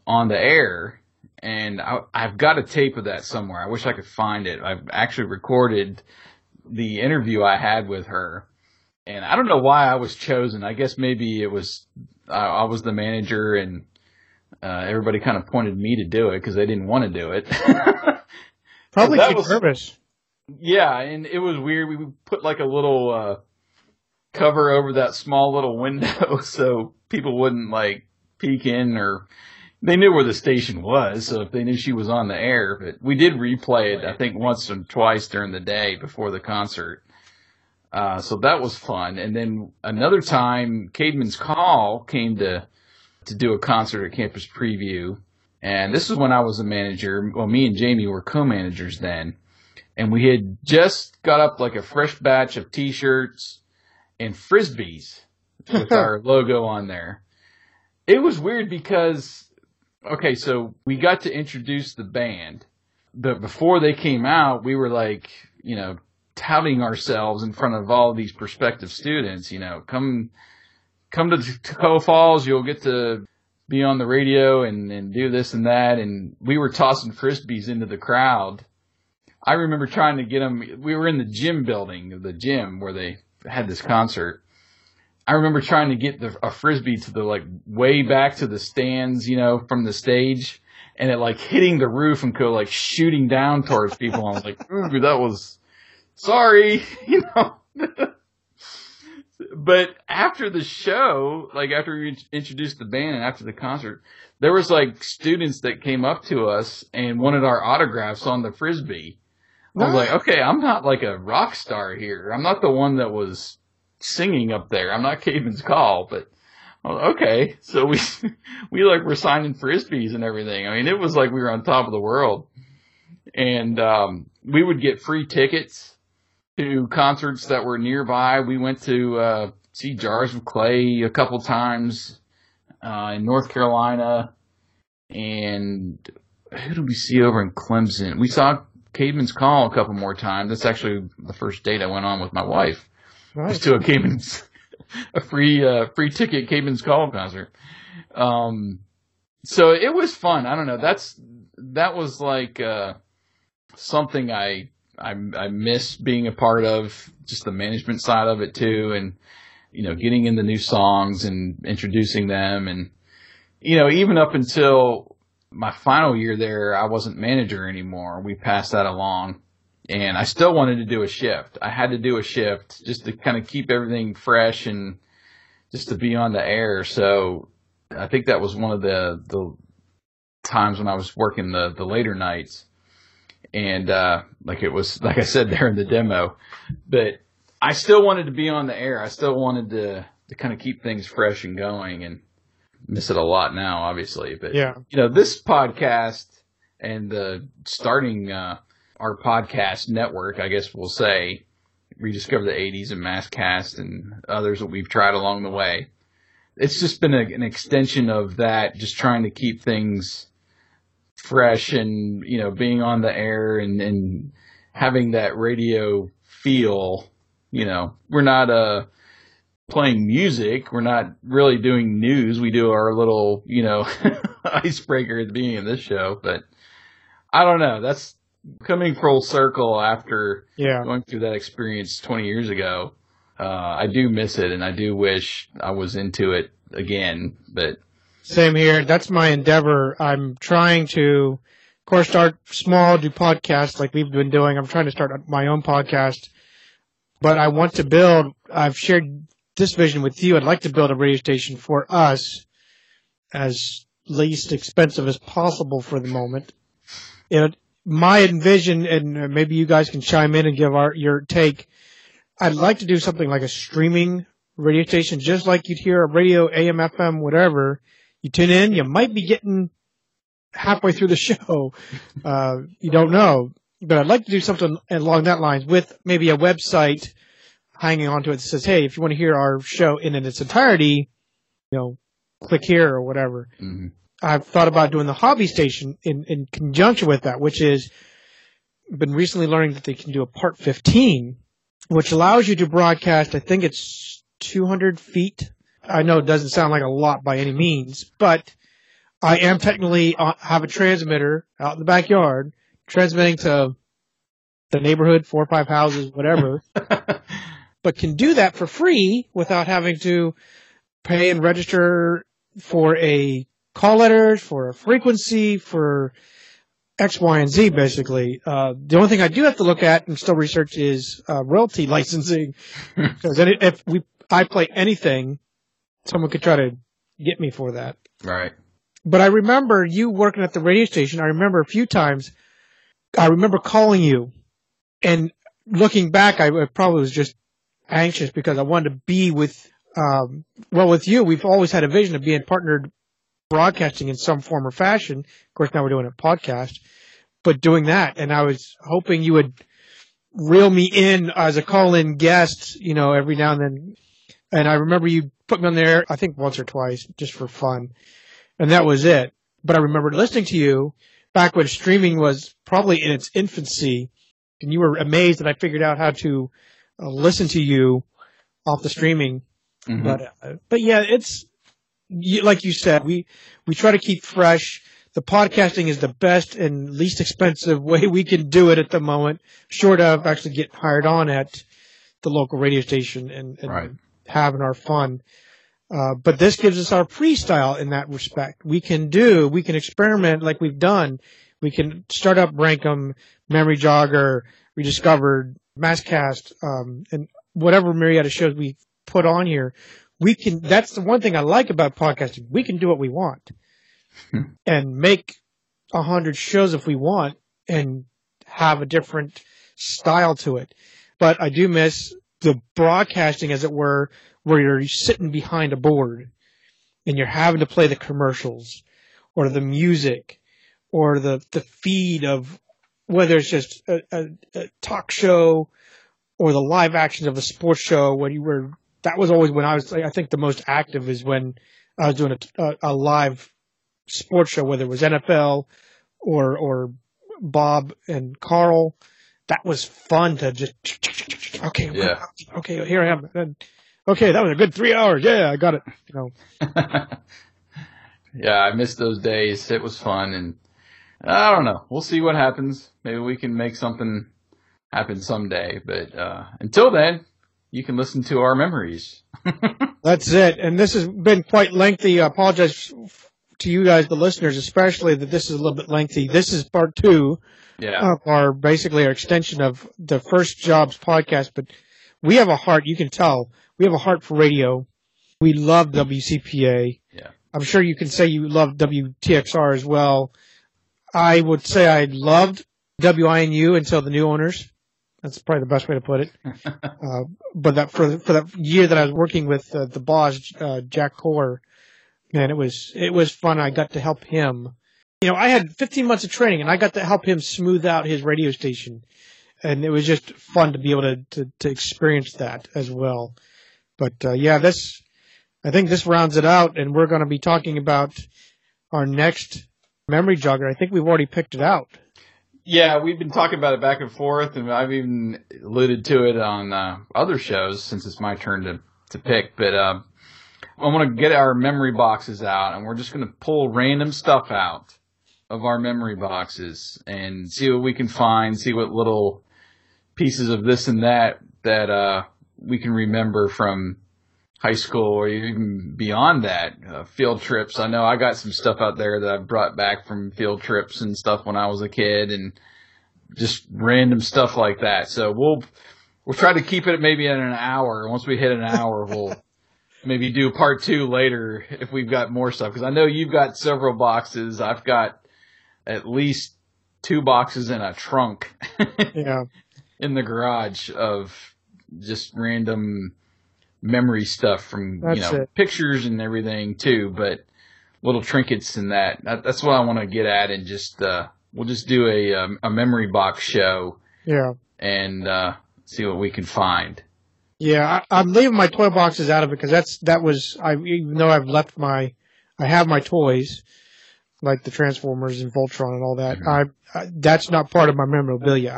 on the air. And I've got a tape of that somewhere. I wish I could find it. I've actually recorded the interview I had with her. And I don't know why I was chosen. I guess maybe it was I was the manager, and everybody kind of pointed me to do it because they didn't want to do it. Probably too nervous. Yeah, and it was weird. We put like a little cover over that small little window so people wouldn't like peek in, or they knew where the station was, so if they knew she was on the air. But we did replay it, I think, once and twice during the day before the concert. So that was fun. And then another time, Caedmon's Call came to do a concert at Campus Preview. And this is when I was a manager. Well, me and Jamie were co-managers then. And we had just got up like a fresh batch of T-shirts and Frisbees with our logo on there. It was weird because... Okay, so we got to introduce the band, but before they came out, we were like, you know, touting ourselves in front of all of these prospective students, you know, come to Cocoa Falls, you'll get to be on the radio and do this and that. And we were tossing Frisbees into the crowd. I remember trying to get them. We were in the gym building, the gym where they had this concert. I remember trying to get a Frisbee to the, like, way back to the stands, you know, from the stage, and it, like, hitting the roof and go, like, shooting down towards people. I was like, ooh, that was, sorry, you know. But after the show, like, after we introduced the band and after the concert, there was, like, students that came up to us and wanted our autographs on the Frisbee. I was like, okay, I'm not, like, a rock star here. I'm not the one that was singing up there. I'm not Caedmon's Call, but okay. So we like were signing Frisbees and everything. I mean, it was like we were on top of the world, and we would get free tickets to concerts that were nearby. We went to see Jars of Clay a couple times in North Carolina. And who did we see over in Clemson? We saw Caedmon's Call a couple more times. That's actually the first date I went on with my wife. Right. Just to a Caedmon's, a free ticket Caedmon's Call concert. So it was fun. I don't know. That was like something I miss being a part of, just the management side of it too, and you know, getting in the new songs and introducing them, and you know, even up until my final year there, I wasn't manager anymore. We passed that along, and I still wanted to do a shift. I had to do a shift just to kind of keep everything fresh and just to be on the air. So I think that was one of the times when I was working the later nights. And, it was, like I said there in the demo, but I still wanted to be on the air. I still wanted to kind of keep things fresh and going, and miss it a lot now, obviously. But, yeah, you know, this podcast and starting our podcast network, I guess we'll say, Rediscover the 80s and Masscast and others that we've tried along the way. It's just been an extension of that, just trying to keep things fresh and, you know, being on the air and having that radio feel. You know, we're not playing music. We're not really doing news. We do our little, you know, icebreaker at the beginning of this show. But I don't know. That's coming full circle after going through that experience 20 years ago. I do miss it, and I do wish I was into it again. But same here. That's my endeavor. I'm trying to, of course, start small, do podcasts like we've been doing. I'm trying to start my own podcast, but I want to build. I've shared this vision with you. I'd like to build a radio station for us, as least expensive as possible for the moment. My envision, and maybe you guys can chime in and give your take. I'd like to do something like a streaming radio station, just like you'd hear a radio, AM, FM, whatever. You tune in, you might be getting halfway through the show. You don't know. But I'd like to do something along that lines with maybe a website hanging onto it that says, hey, if you want to hear our show in its entirety, you know, click here or whatever. Mm-hmm. I've thought about doing the hobby station in conjunction with that, which is, I've been recently learning that they can do a part 15, which allows you to broadcast, I think it's 200 feet. I know it doesn't sound like a lot by any means, but I am technically have a transmitter out in the backyard transmitting to the neighborhood, 4 or 5 houses, whatever, but can do that for free without having to pay and register for a call letter, for a frequency, for X, Y, and Z, basically. The only thing I do have to look at and still research is royalty licensing. Because if I play anything, someone could try to get me for that. Right. But I remember you working at the radio station. I remember a few times. I remember calling you. And looking back, I probably was just anxious because I wanted to be with you. We've always had a vision of being partnered broadcasting in some form or fashion. Of course, now we're doing a podcast, but doing that. And I was hoping you would reel me in as a call-in guest, you know, every now and then. And I remember you put me on there, I think once or twice, just for fun. And that was it. But I remember listening to you back when streaming was probably in its infancy. And you were amazed that I figured out how to listen to you off the streaming. Mm-hmm. But yeah, it's, like you said, we try to keep fresh. The podcasting is the best and least expensive way we can do it at the moment, short of actually getting hired on at the local radio station and right, having our fun. But this gives us our freestyle in that respect. We can experiment like we've done. We can start up Rankum, Memory Jogger, Rediscovered, Masscast, and whatever myriad of shows we put on here. We can, that's the one thing I like about podcasting. We can do what we want and make 100 shows if we want and have a different style to it. But I do miss the broadcasting, as it were, where you're sitting behind a board and you're having to play the commercials or the music or the feed of whether it's just a talk show or the live actions of a sports show where you were that was always when I was, I think the most active is when I was doing a live sports show, whether it was NFL or Bob and Carl. That was fun to just, okay, yeah. Okay, here I am. And, okay, that was a good 3 hours. Yeah, I got it. You know. Yeah, I miss those days. It was fun, and I don't know. We'll see what happens. Maybe we can make something happen someday. But until then, you can listen to our memories. That's it. And this has been quite lengthy. I apologize to you guys, the listeners, especially that this is a little bit lengthy. This is part two of our extension of the First Jobs podcast. But we have a heart. You can tell we have a heart for radio. We love WCPA. Yeah. I'm sure you can say you love WTXR as well. I would say I loved WINU until the new owners. That's probably the best way to put it. But that for that year that I was working with the boss, Jack Core, man, it was fun. I got to help him. You know, I had 15 months of training, and I got to help him smooth out his radio station. And it was just fun to be able to experience that as well. But, I think this rounds it out, and we're going to be talking about our next memory jogger. I think we've already picked it out. Yeah, we've been talking about it back and forth, and I've even alluded to it on other shows since it's my turn to pick. But I want to get our memory boxes out, and we're just going to pull random stuff out of our memory boxes and see what we can find, see what little pieces of this and that we can remember from high school or even beyond that, field trips. I know I got some stuff out there that I brought back from field trips and stuff when I was a kid and just random stuff like that. So we'll try to keep it maybe in an hour. Once we hit an hour, we'll maybe do part two later if we've got more stuff. Because I know you've got several boxes. I've got at least two boxes in a trunk in the garage of just random memory stuff from pictures and everything too, but little trinkets and that's what I want to get at, and just we'll just do a memory box show and see what we can find. I'm leaving my toy boxes out of it because even though I've left I have my toys like the Transformers and Voltron and all that, mm-hmm. That's not part of my memorabilia.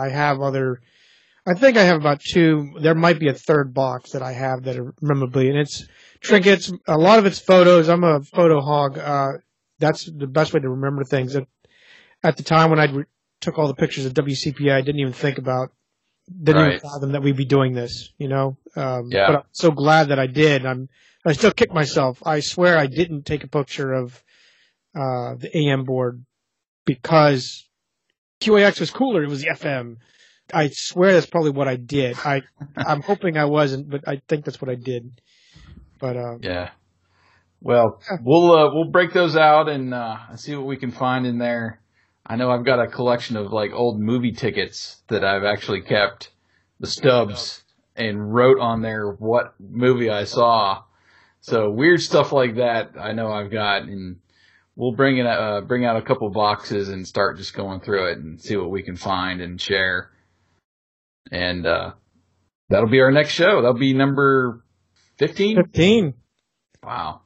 I think I have about two. There might be a third box that I have that are memorabilia, and it's trinkets. A lot of it's photos. I'm a photo hog. That's the best way to remember things. At the time when I took all the pictures of WCPA, I didn't even fathom that we'd be doing this, But I'm so glad that I did. I still kick myself. I swear I didn't take a picture of the AM board because QAX was cooler. It was the FM. I swear that's probably what I did. I'm hoping I wasn't, but I think that's what I did. But well, we'll break those out and see what we can find in there. I know I've got a collection of like old movie tickets that I've actually kept, the stubs, and wrote on there what movie I saw. So weird stuff like that I know I've got, and we'll bring out a couple boxes and start just going through it and see what we can find and share. And that'll be our next show. That'll be number 15? 15. Wow.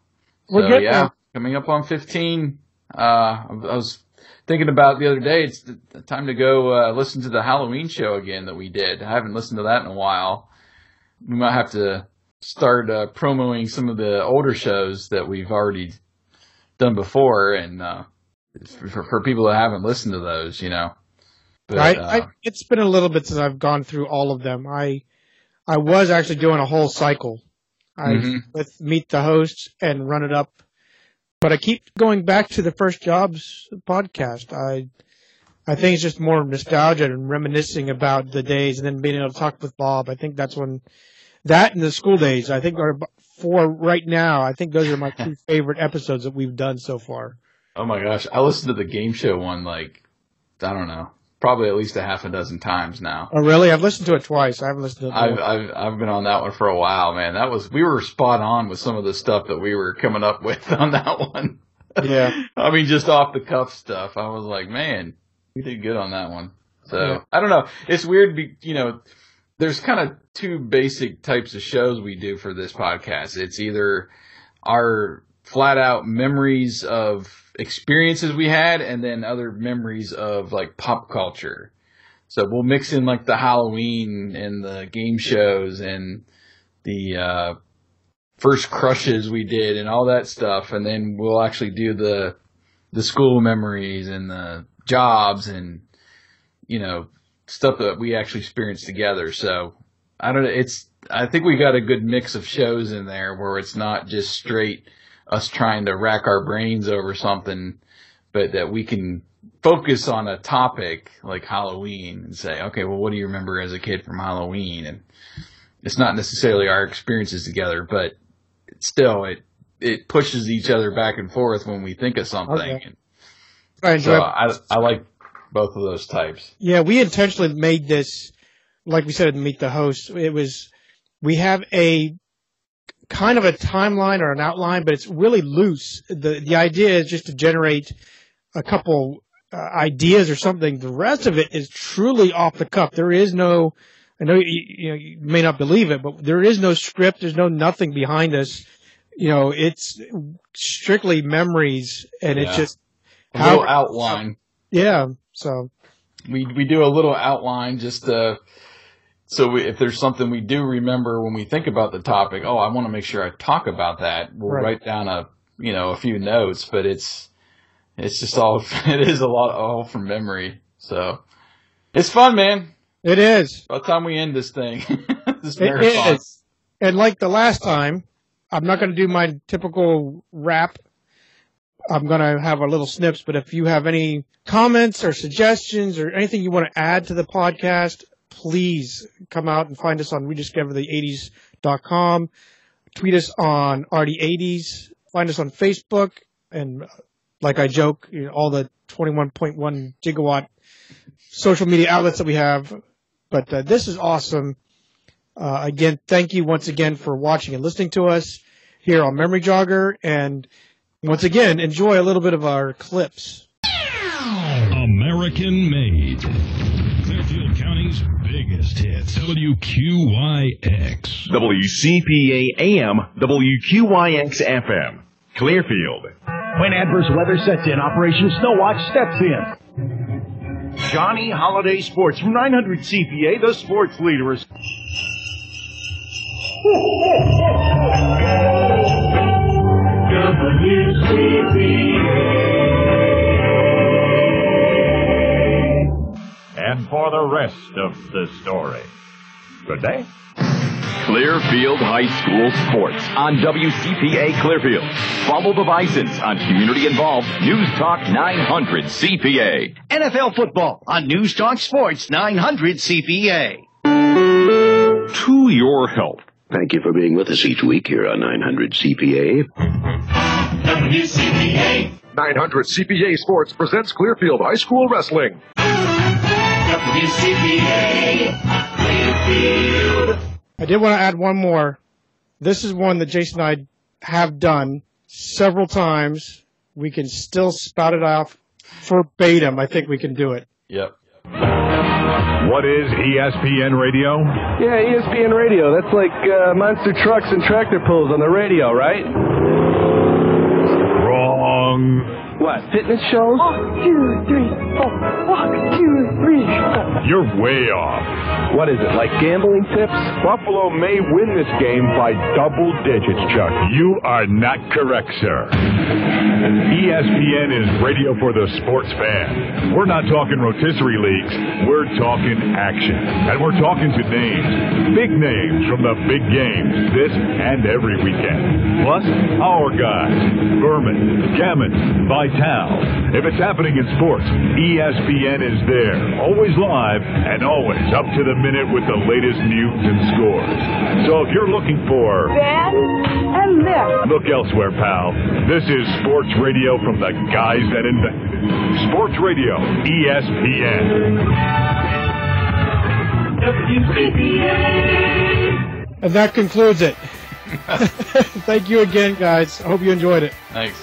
We're so, coming up on 15. I was thinking about the other day, it's the time to go listen to the Halloween show again that we did. I haven't listened to that in a while. We might have to start promoting some of the older shows that we've already done before, and for people that haven't listened to those, But, it's been a little bit since I've gone through all of them. I was actually doing a whole cycle. With Meet the Hosts and Run It Up. But I keep going back to the First Jobs podcast. I think it's just more nostalgia and reminiscing about the days, and then being able to talk with Bob. I think that's when that and the school days, I think are for right now. I think those are my two favorite episodes that we've done so far. Oh my gosh. I listened to the game show one, I don't know. Probably at least a half a dozen times now. Oh, really? I've listened to it twice. I haven't listened to it. I've been on that one for a while, man. We were spot on with some of the stuff that we were coming up with on that one. Yeah. I mean, just off the cuff stuff. I was like, man, we did good on that one. So I don't know. It's weird, there's kind of two basic types of shows we do for this podcast. It's either our flat out memories of experiences we had and then other memories of like pop culture. So we'll mix in like the Halloween and the game shows and the first crushes we did and all that stuff. And then we'll actually do the school memories and the jobs and, you know, stuff that we actually experienced together. So I don't know. I think we got a good mix of shows in there where it's not just straight us trying to rack our brains over something, but that we can focus on a topic like Halloween and say, okay, well, what do you remember as a kid from Halloween? And it's not necessarily our experiences together, but still it pushes each other back and forth when we think of something. Okay. And right, so I like both of those types. Yeah, we intentionally made this, like we said, in Meet the Host. It was, we have a kind of a timeline or an outline, but it's really loose. The idea is just to generate a couple ideas or something. The rest of it is truly off the cuff. There is no, I know you may not believe it, but there is no script. There's no nothing behind us. You know, it's strictly memories, and it's just a little outline. Yeah, so we do a little outline just to. So if there's something we do remember when we think about the topic, oh, I want to make sure I talk about that. We'll write down a few notes, but it's just all, it is a lot all from memory. So it's fun, man. It is. By the time we end this thing, this marathon. It is. And like the last time, I'm not going to do my typical wrap. I'm going to have our little snips, but if you have any comments or suggestions or anything you want to add to the podcast, please come out and find us on rediscoverthe80s.com. Tweet us on RD80s. Find us on Facebook. And like I joke, you know, all the 21.1 gigawatt social media outlets that we have. But this is awesome. Again, thank you once again for watching and listening to us here on Memory Jogger. And once again, enjoy a little bit of our clips. American made. Fairfield County's biggest hits. WQYX. WCPA AM, WQYX FM. Clearfield. When adverse weather sets in, Operation Snowwatch steps in. Johnny Holiday Sports. From 900 CPA, the sports leader is... And for the rest of the story, good day. Clearfield High School Sports on WCPA Clearfield. Follow the Bisons on Community Involved News Talk 900 CPA. NFL football on News Talk Sports 900 CPA. To your help. Thank you for being with us each week here on 900 CPA. WCPA. 900 CPA Sports presents Clearfield High School Wrestling. WCPA. Clearfield. I did want to add one more. This is one that Jason and I have done several times. We can still spout it off verbatim. I think we can do it. Yep. What is ESPN Radio? Yeah, ESPN Radio. That's like monster trucks and tractor pulls on the radio, right? Wrong. What, fitness shows? 1, 2, 3, 4. 1, 2, 3, 4. You're way off. What is it, like gambling tips? Buffalo may win this game by double digits, Chuck. You are not correct, sir. ESPN is radio for the sports fan. We're not talking rotisserie leagues. We're talking action. And we're talking to names. Big names from the big games this and every weekend. Plus, our guys. Berman, Gammons, Vitale. If it's happening in sports, ESPN is there. Always live and always up to the minute with the latest news and scores. So if you're looking for... that and this. Look elsewhere, pal. This is sports radio from the guys that invented it. Sports radio, ESPN. WCPA. And that concludes it. Thank you again, guys. I hope you enjoyed it. Thanks.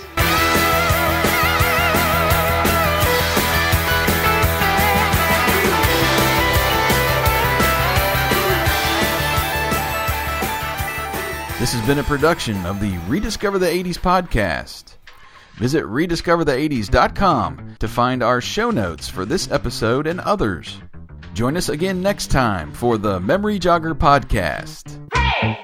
This has been a production of the Rediscover the 80s podcast. Visit rediscoverthe80s.com to find our show notes for this episode and others. Join us again next time for the Memory Jogger podcast. Hey!